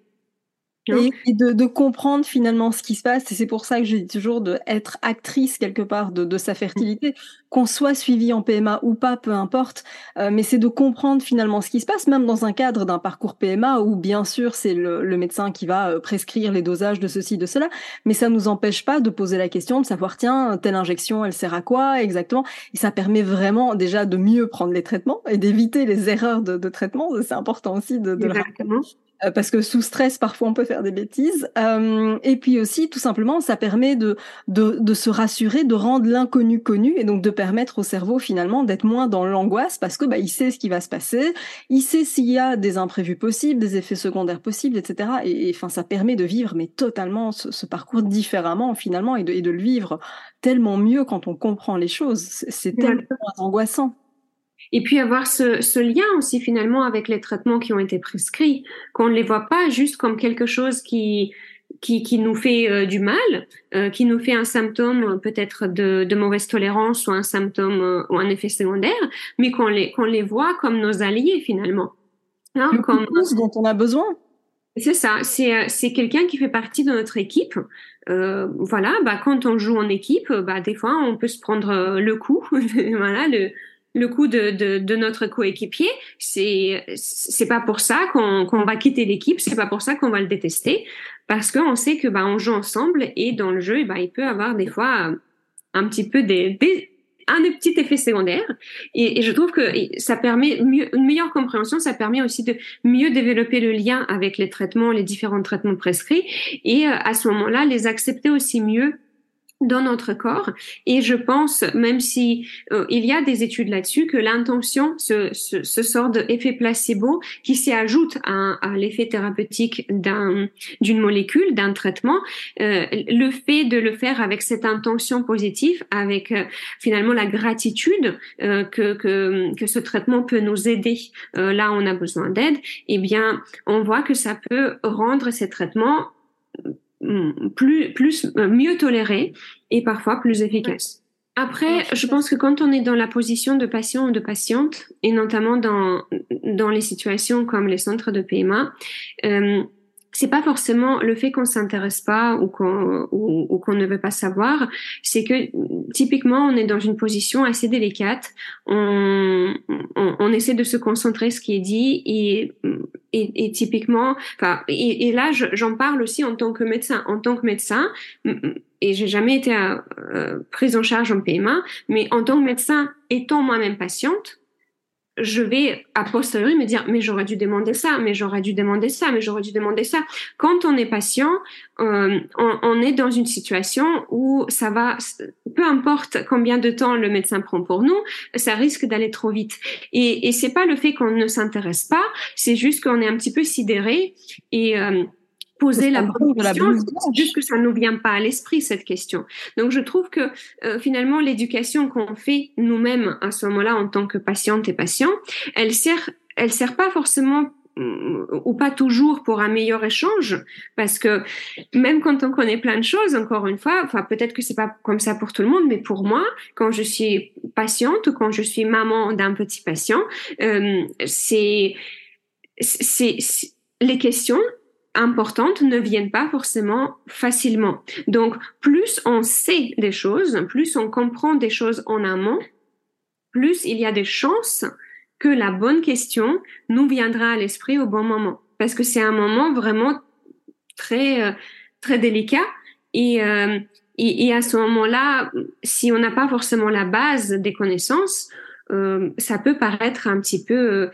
Et, et de, de comprendre finalement ce qui se passe. Et c'est pour ça que je dis toujours d'être actrice quelque part de, de sa fertilité, qu'on soit suivi en P M A ou pas, peu importe. Euh, mais c'est de comprendre finalement ce qui se passe, même dans un cadre d'un parcours P M A où bien sûr c'est le, le médecin qui va prescrire les dosages de ceci, de cela. Mais ça nous empêche pas de poser la question, de savoir tiens, telle injection, elle sert à quoi exactement. Et ça permet vraiment déjà de mieux prendre les traitements et d'éviter les erreurs de, de traitement. C'est important aussi de, de le raconter. Parce que sous stress, parfois, on peut faire des bêtises. Euh, et puis aussi, tout simplement, ça permet de, de, de se rassurer, de rendre l'inconnu connu et donc de permettre au cerveau, finalement, d'être moins dans l'angoisse parce que bah, il sait ce qui va se passer, il sait s'il y a des imprévus possibles, des effets secondaires possibles, et cetera. Et, et enfin, ça permet de vivre mais totalement ce, ce parcours différemment, finalement, et de, et de le vivre tellement mieux quand on comprend les choses. C'est, c'est tellement angoissant. Et puis avoir ce, ce lien aussi finalement avec les traitements qui ont été prescrits, qu'on ne les voit pas juste comme quelque chose qui qui, qui nous fait euh, du mal, euh, qui nous fait un symptôme peut-être de, de mauvaise tolérance ou un symptôme euh, ou un effet secondaire, mais qu'on les qu'on les voit comme nos alliés finalement. Hein, le comme ce dont on a besoin. C'est ça, c'est c'est quelqu'un qui fait partie de notre équipe. Euh, voilà, bah quand on joue en équipe, bah des fois on peut se prendre le coup, voilà le le coup de, de, de notre coéquipier, c'est, c'est pas pour ça qu'on, qu'on va quitter l'équipe, c'est pas pour ça qu'on va le détester, parce qu'on sait que, bah, on joue ensemble et dans le jeu, bah, il peut avoir des fois un petit peu des, des, un des petits effets secondaires. Et, et je trouve que ça permet mieux, une meilleure compréhension, ça permet aussi de mieux développer le lien avec les traitements, les différents traitements prescrits et à ce moment-là, les accepter aussi mieux dans notre corps. Et je pense, même si euh, il y a des études là-dessus, que l'intention, ce, ce, ce sort d'effet placebo qui s'y ajoute à, à l'effet thérapeutique d'un, d'une molécule, d'un traitement, euh, le fait de le faire avec cette intention positive, avec euh, finalement la gratitude euh, que, que, que ce traitement peut nous aider, euh, là on a besoin d'aide, eh bien on voit que ça peut rendre ces traitements plus, plus, mieux toléré et parfois plus efficace. Après, je pense que quand on est dans la position de patient ou de patiente, et notamment dans, dans les situations comme les centres de P M A, euh, c'est pas forcément le fait qu'on s'intéresse pas ou qu'on, ou, ou qu'on ne veut pas savoir, c'est que typiquement on est dans une position assez délicate, on, on, on essaie de se concentrer sur ce qui est dit et, et, et typiquement, enfin, et, et là j'en parle aussi en tant que médecin, en tant que médecin, et j'ai jamais été à, euh, prise en charge en P M A, mais en tant que médecin, étant moi-même patiente, je vais à posteriori me dire mais j'aurais dû demander ça, mais j'aurais dû demander ça, mais j'aurais dû demander ça. Quand on est patient, euh, on, on est dans une situation où ça va, peu importe combien de temps le médecin prend pour nous, ça risque d'aller trop vite. Et, et c'est pas le fait qu'on ne s'intéresse pas, c'est juste qu'on est un petit peu sidéré et euh, poser la bonne question, c'est juste que ça ne nous vient pas à l'esprit, cette question. Donc, je trouve que euh, finalement, l'éducation qu'on fait nous-mêmes à ce moment-là en tant que patiente et patient, elle sert, elle sert pas forcément ou pas toujours pour un meilleur échange, parce que même quand on connaît plein de choses, encore une fois, enfin peut-être que c'est pas comme ça pour tout le monde, mais pour moi, quand je suis patiente ou quand je suis maman d'un petit patient, euh, c'est, c'est, c'est les questions importantes ne viennent pas forcément facilement. Donc, plus on sait des choses, plus on comprend des choses en amont, plus il y a des chances que la bonne question nous viendra à l'esprit au bon moment. Parce que c'est un moment vraiment très, très délicat et, euh, et, et à ce moment-là, si on n'a pas forcément la base des connaissances, euh, ça peut paraître un petit peu... Euh,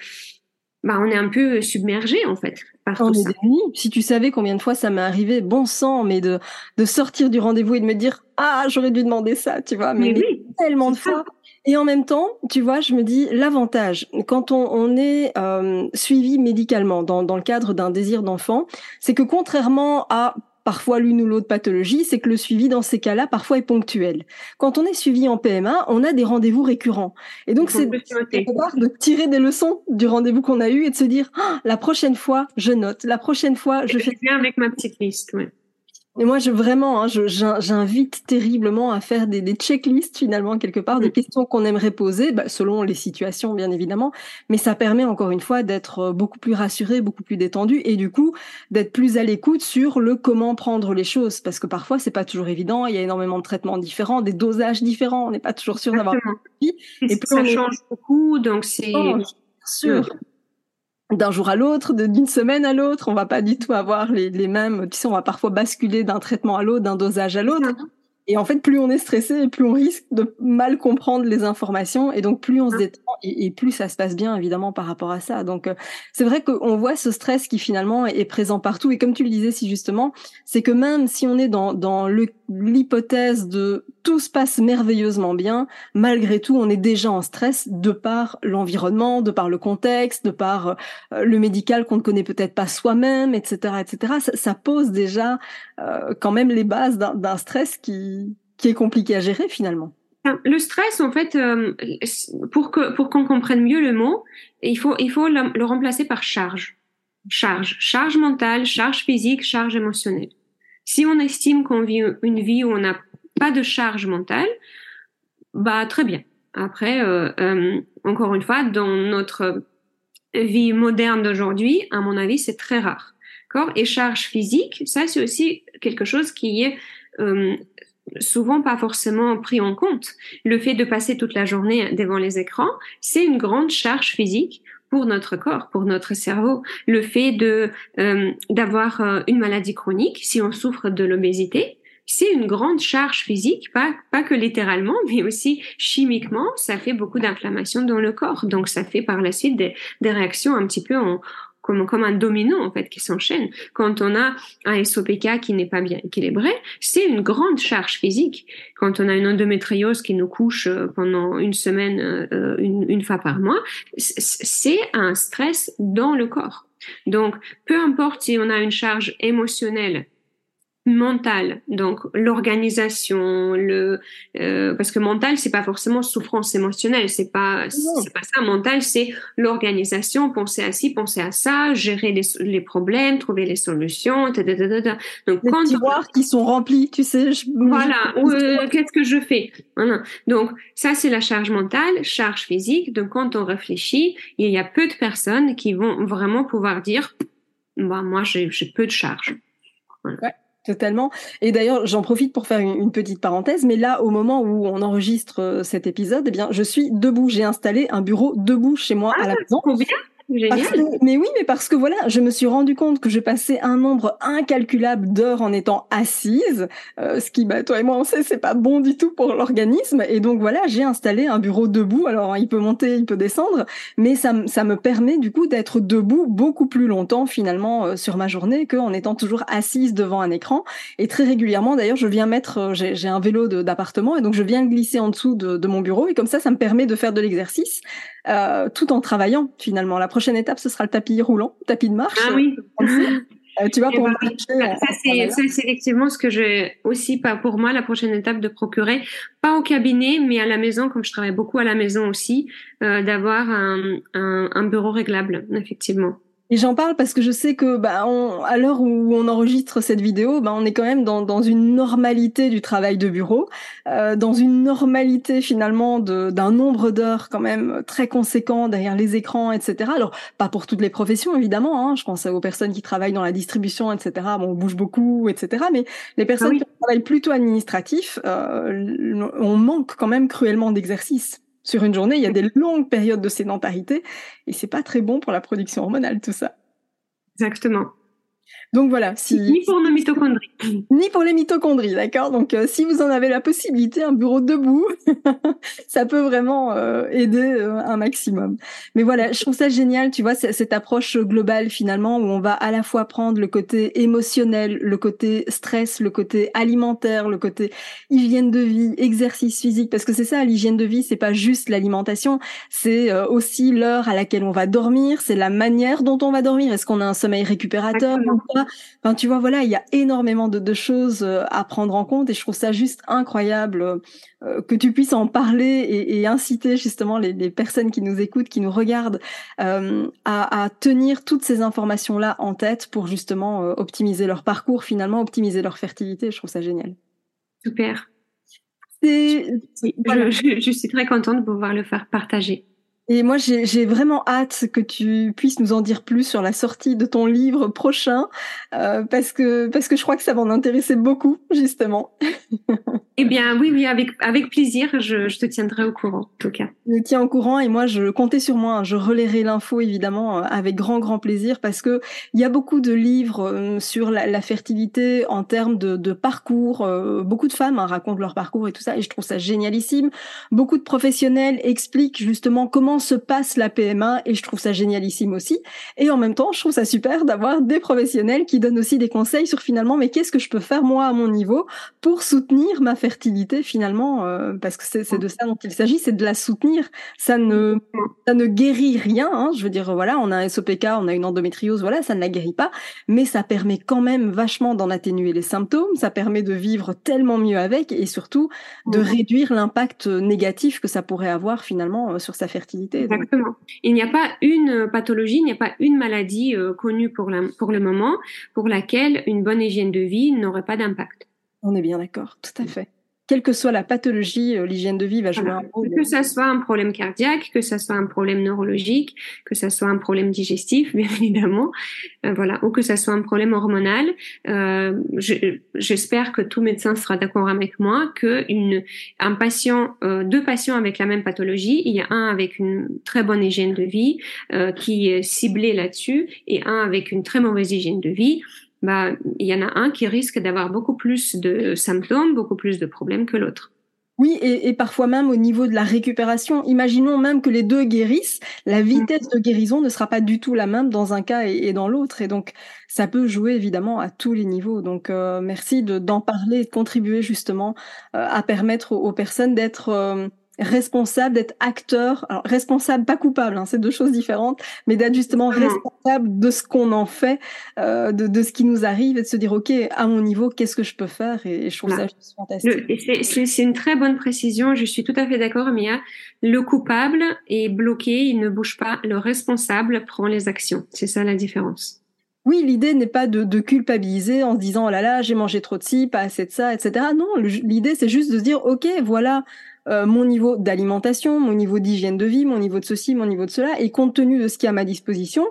bah, on est un peu submergé, en fait, par oh, tout ça. Denis, si tu savais combien de fois ça m'est arrivé, bon sang, mais de, de sortir du rendez-vous et de me dire « Ah, j'aurais dû demander ça », tu vois, mais, mais oui, tellement de fois. Et en même temps, tu vois, je me dis l'avantage, quand on, on est euh, suivi médicalement dans, dans le cadre d'un désir d'enfant, c'est que contrairement à... parfois l'une ou l'autre pathologie, c'est que le suivi dans ces cas-là, parfois, est ponctuel. Quand on est suivi en P M A, on a des rendez-vous récurrents. Et donc, c'est de, de tirer des leçons du rendez-vous qu'on a eu et de se dire oh, « La prochaine fois, je note. La prochaine fois, je, je fais… » Je viens avec ma petite liste, oui. Et moi, je, vraiment, hein, je, j'invite terriblement à faire des, des checklists, finalement, quelque part, des questions qu'on aimerait poser, bah, selon les situations, bien évidemment. Mais ça permet, encore une fois, d'être beaucoup plus rassuré, beaucoup plus détendu et du coup, d'être plus à l'écoute sur le comment prendre les choses. Parce que parfois, c'est pas toujours évident. Il y a énormément de traitements différents, des dosages différents. On n'est pas toujours sûr d'avoir... Et puis, ça on change est... beaucoup, donc c'est... Oh, sûr. D'un jour à l'autre, de, d'une semaine à l'autre, on va pas du tout avoir les, les mêmes, tu sais, on va parfois basculer d'un traitement à l'autre, d'un dosage à l'autre. Et en fait, plus on est stressé, plus on risque de mal comprendre les informations, et donc plus on se détend, et, et plus ça se passe bien, évidemment, par rapport à ça. Donc, euh, c'est vrai qu'on voit ce stress qui, finalement, est, est présent partout. Et comme tu le disais si justement, c'est que même si on est dans, dans le, l'hypothèse de tout se passe merveilleusement bien, malgré tout, on est déjà en stress de par l'environnement, de par le contexte, de par euh, le médical qu'on ne connaît peut-être pas soi-même, et cetera, et cetera. Ça, ça pose déjà euh, quand même les bases d'un, d'un stress qui qui est compliqué à gérer finalement. Le stress, en fait, euh, pour que pour qu'on comprenne mieux le mot, il faut il faut le, le remplacer par charge, charge, charge mentale, charge physique, charge émotionnelle. Si on estime qu'on vit une vie où on n'a pas de charge mentale, bah très bien. Après, euh, euh, encore une fois, dans notre vie moderne d'aujourd'hui, à mon avis, c'est très rare. D'accord ? Et charge physique, ça c'est aussi quelque chose qui est euh, souvent pas forcément pris en compte. Le fait de passer toute la journée devant les écrans, c'est une grande charge physique pour notre corps, pour notre cerveau. Le fait de euh, d'avoir euh, une maladie chronique, si on souffre de l'obésité, c'est une grande charge physique, pas pas que littéralement, mais aussi chimiquement, ça fait beaucoup d'inflammation dans le corps. Donc ça fait par la suite des, des réactions un petit peu en Comme, comme un domino, en fait, qui s'enchaîne. Quand on a un S O P K qui n'est pas bien équilibré, c'est une grande charge physique. Quand on a une endométriose qui nous couche pendant une semaine, euh, une, une fois par mois, c'est un stress dans le corps. Donc, peu importe si on a une charge émotionnelle, mentale, donc l'organisation, le euh, parce que mental c'est pas forcément souffrance émotionnelle, c'est pas c'est pas ça. Mental c'est l'organisation, penser à ci, penser à ça, gérer les, les problèmes, trouver les solutions, ta, ta, ta, ta, ta. Donc les quand tiroirs on... qui sont remplis, tu sais, je... voilà, euh, qu'est-ce que je fais, voilà. Donc ça c'est la charge mentale, charge physique. Donc quand on réfléchit, il y a peu de personnes qui vont vraiment pouvoir dire moi, moi j'ai, j'ai peu de charge. Voilà. Ouais. Totalement. Et d'ailleurs, j'en profite pour faire une petite parenthèse, mais là, au moment où on enregistre cet épisode, eh bien, je suis debout. J'ai installé un bureau debout chez moi ah, à la maison. Combien ? Génial. Que, mais oui, mais parce que voilà, je me suis rendu compte que je passais un nombre incalculable d'heures en étant assise, euh, ce qui, bah, toi et moi, on sait, c'est pas bon du tout pour l'organisme. Et donc voilà, j'ai installé un bureau debout. Alors, il peut monter, il peut descendre, mais ça, ça me permet du coup d'être debout beaucoup plus longtemps finalement euh, sur ma journée qu'en étant toujours assise devant un écran. Et très régulièrement, d'ailleurs, je viens mettre, euh, j'ai, j'ai un vélo de, d'appartement et donc je viens glisser en dessous de, de mon bureau et comme ça, ça me permet de faire de l'exercice euh, tout en travaillant finalement. La prochaine étape, ce sera le tapis roulant, le tapis de marche. Ah oui. Euh, tu vois, pour bah, marcher, ça, c'est, ça, c'est effectivement ce que j'ai aussi, pas pour moi, la prochaine étape de procurer, pas au cabinet, mais à la maison, comme je travaille beaucoup à la maison aussi, euh, d'avoir un, un, un bureau réglable, effectivement. Et j'en parle parce que je sais que, bah, on, à l'heure où on enregistre cette vidéo, bah, on est quand même dans, dans une normalité du travail de bureau, euh, dans une normalité finalement de, d'un nombre d'heures quand même très conséquent derrière les écrans, et cetera. Alors, pas pour toutes les professions évidemment, hein, je pense aux personnes qui travaillent dans la distribution, et cetera. Bon, on bouge beaucoup, et cetera. Mais les personnes ah oui. qui travaillent plutôt administratif, euh, on manque quand même cruellement d'exercice. Sur une journée, il y a des longues périodes de sédentarité et c'est pas très bon pour la production hormonale, tout ça. Exactement. Donc voilà. Si, ni pour nos mitochondries. Ni pour les mitochondries, d'accord. Donc euh, si vous en avez la possibilité, un bureau debout, ça peut vraiment euh, aider euh, un maximum. Mais voilà, je trouve ça génial, tu vois, cette approche globale finalement où on va à la fois prendre le côté émotionnel, le côté stress, le côté alimentaire, le côté hygiène de vie, exercice physique, parce que c'est ça, l'hygiène de vie, c'est pas juste l'alimentation, c'est euh, aussi l'heure à laquelle on va dormir, c'est la manière dont on va dormir. Est-ce qu'on a un sommeil récupérateur? Exactement. Enfin, tu vois, voilà, il y a énormément de, de choses à prendre en compte et je trouve ça juste incroyable euh, que tu puisses en parler et, et inciter justement les, les personnes qui nous écoutent, qui nous regardent euh, à, à tenir toutes ces informations-là en tête pour justement euh, optimiser leur parcours, finalement optimiser leur fertilité. Je trouve ça génial. Super. C'est... Oui, voilà. je, je, je suis très contente de pouvoir le faire partager. Et moi, j'ai, j'ai vraiment hâte que tu puisses nous en dire plus sur la sortie de ton livre prochain, euh, parce que parce que je crois que ça va en intéresser beaucoup, justement. Eh bien, oui, oui, avec avec plaisir, je, je te tiendrai au courant, en tout cas. Je te tiens au courant et moi, je comptais sur moi, hein, je relayerai l'info, évidemment, avec grand, grand plaisir, parce que il y a beaucoup de livres sur la, la fertilité en termes de, de parcours. Beaucoup de femmes hein, racontent leur parcours et tout ça, et je trouve ça génialissime. Beaucoup de professionnels expliquent justement comment se passe la P M A et je trouve ça génialissime aussi. Et en même temps, je trouve ça super d'avoir des professionnels qui donnent aussi des conseils sur finalement, mais qu'est-ce que je peux faire moi à mon niveau pour soutenir ma fertilité finalement, euh, parce que c'est, c'est de ça dont il s'agit, c'est de la soutenir. Ça ne, ça ne guérit rien, hein. Je veux dire, voilà, on a un S O P K, on a une endométriose, voilà, ça ne la guérit pas, mais ça permet quand même vachement d'en atténuer les symptômes, ça permet de vivre tellement mieux avec et surtout de réduire l'impact négatif que ça pourrait avoir finalement sur sa fertilité. Exactement. Il n'y a pas une pathologie, il n'y a pas une maladie euh, connue pour, la, pour le moment pour laquelle une bonne hygiène de vie n'aurait pas d'impact. On est bien d'accord, tout à fait. Quelle que soit la pathologie, euh, l'hygiène de vie va jouer voilà. un rôle. Que ça soit un problème cardiaque, que ça soit un problème neurologique, que ça soit un problème digestif, bien évidemment, euh, voilà, ou que ça soit un problème hormonal. Euh, je, j'espère que tout médecin sera d'accord avec moi que une, un patient, euh, deux patients avec la même pathologie, il y a un avec une très bonne hygiène de vie euh, qui est ciblé là-dessus et un avec une très mauvaise hygiène de vie. Bah, il y en a un qui risque d'avoir beaucoup plus de symptômes, beaucoup plus de problèmes que l'autre. Oui, et, et parfois même au niveau de la récupération. Imaginons même que les deux guérissent, la vitesse de guérison ne sera pas du tout la même dans un cas et, et dans l'autre. Et donc, ça peut jouer évidemment à tous les niveaux. Donc, euh, merci de, d'en parler et de contribuer justement euh, à permettre aux, aux personnes d'être... Euh, responsable, d'être acteur, alors responsable, pas coupable, hein, c'est deux choses différentes, mais d'être justement responsable de ce qu'on en fait, euh, de, de ce qui nous arrive et de se dire, OK, à mon niveau, qu'est-ce que je peux faire? Et, et je trouve voilà. ça juste fantastique. Le, c'est, c'est, c'est une très bonne précision, je suis tout à fait d'accord, Mia. Le coupable est bloqué, il ne bouge pas, le responsable prend les actions. C'est ça la différence. Oui, l'idée n'est pas de, de culpabiliser en se disant, oh là là, j'ai mangé trop de ci, pas assez de ça, et cetera. Non, le, l'idée, c'est juste de se dire, OK, voilà, Euh, mon niveau d'alimentation, mon niveau d'hygiène de vie, mon niveau de ceci, mon niveau de cela, et compte tenu de ce qui est à ma disposition,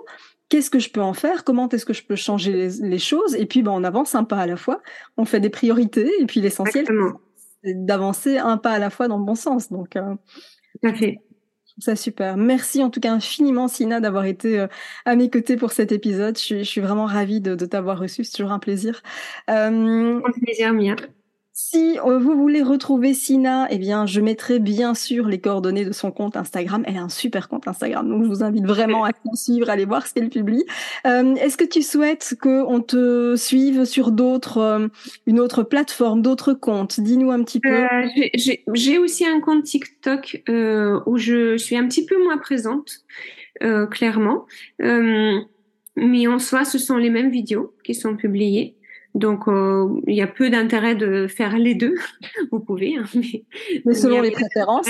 qu'est-ce que je peux en faire, comment est-ce que je peux changer les, les choses, et puis ben, on avance un pas à la fois, on fait des priorités, et puis l'essentiel, exactement, c'est d'avancer un pas à la fois dans le bon sens. Donc, euh, tout à fait. Je trouve ça super. Merci en tout cas infiniment, Sina, d'avoir été à mes côtés pour cet épisode. Je suis, je suis vraiment ravie de, de t'avoir reçue, c'est toujours un plaisir. Euh... Un plaisir, Mia. Si vous voulez retrouver Sina, eh bien, je mettrai bien sûr les coordonnées de son compte Instagram. Elle a un super compte Instagram, donc je vous invite vraiment à la suivre, à aller voir ce qu'elle publie. Euh, est-ce que tu souhaites qu'on te suive sur d'autres, euh, une autre plateforme, d'autres comptes ? Dis-nous un petit peu. Euh, j'ai, j'ai, j'ai aussi un compte TikTok euh, où je suis un petit peu moins présente, euh, clairement. Euh, mais en soi, ce sont les mêmes vidéos qui sont publiées. Donc, il euh, y a peu d'intérêt de faire les deux. Vous pouvez, hein, mais, mais selon les préférences.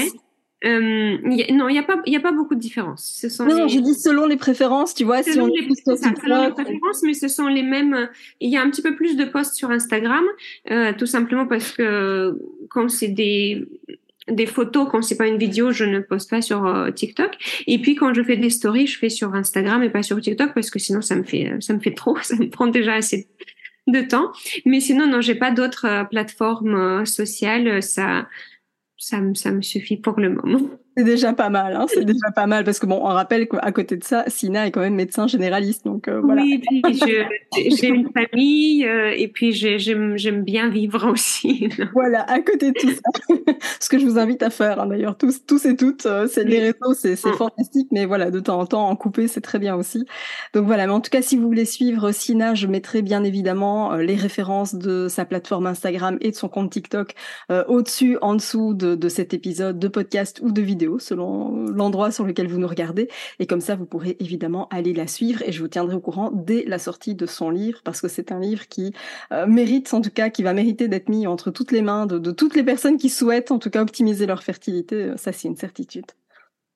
Euh, y a, non, il n'y a pas, il n'y a pas beaucoup de différences. Ce sont non, les... je dis selon les préférences, tu vois. Selon, si on les, c'est ça, selon les préférences, mais ce sont les mêmes. Il y a un petit peu plus de posts sur Instagram, euh, tout simplement parce que quand c'est des des photos, quand c'est pas une vidéo, je ne poste pas sur euh, TikTok. Et puis quand je fais des stories, je fais sur Instagram et pas sur TikTok parce que sinon ça me fait, ça me fait trop, ça me prend déjà assez de temps. Mais sinon, non, j'ai pas d'autres euh, plateformes euh, sociales. Ça, ça me, ça me suffit pour le moment. C'est déjà pas mal, hein. C'est déjà pas mal parce que bon, on rappelle qu'à côté de ça, Sina est quand même médecin généraliste, donc euh, voilà. Oui, puis je, j'ai une famille euh, et puis j'ai, j'aime, j'aime bien vivre aussi. Voilà, à côté de tout ça, ce que je vous invite à faire, hein, d'ailleurs, tous, tous et toutes, euh, c'est les réseaux, c'est, c'est fantastique, mais voilà, de temps en temps, en couper, c'est très bien aussi. Donc voilà, mais en tout cas, si vous voulez suivre Sina, je mettrai bien évidemment euh, les références de sa plateforme Instagram et de son compte TikTok euh, au-dessus, en dessous de, de cet épisode de podcast ou de vidéo, selon l'endroit sur lequel vous nous regardez, et comme ça vous pourrez évidemment aller la suivre et je vous tiendrai au courant dès la sortie de son livre, parce que c'est un livre qui euh, mérite, en tout cas qui va mériter d'être mis entre toutes les mains de, de toutes les personnes qui souhaitent en tout cas optimiser leur fertilité, ça c'est une certitude.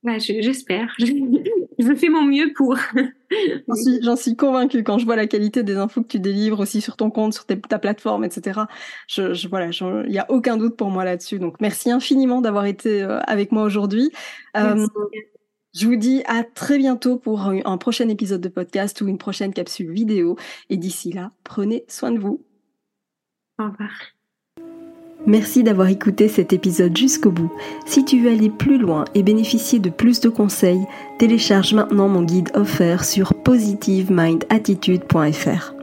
Bah, je, j'espère, je, je fais mon mieux pour... J'en suis, j'en suis convaincue, quand je vois la qualité des infos que tu délivres aussi sur ton compte, sur tes, ta plateforme, et cetera. Je, je, voilà, il n'y a aucun doute pour moi là-dessus. Donc, merci infiniment d'avoir été avec moi aujourd'hui. Euh, je vous dis à très bientôt pour un, un prochain épisode de podcast ou une prochaine capsule vidéo. Et d'ici là, prenez soin de vous. Au revoir. Merci d'avoir écouté cet épisode jusqu'au bout. Si tu veux aller plus loin et bénéficier de plus de conseils, télécharge maintenant mon guide offert sur positive mind attitude point f r.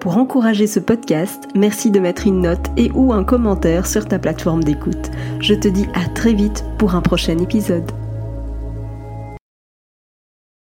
Pour encourager ce podcast, merci de mettre une note et ou un commentaire sur ta plateforme d'écoute. Je te dis à très vite pour un prochain épisode.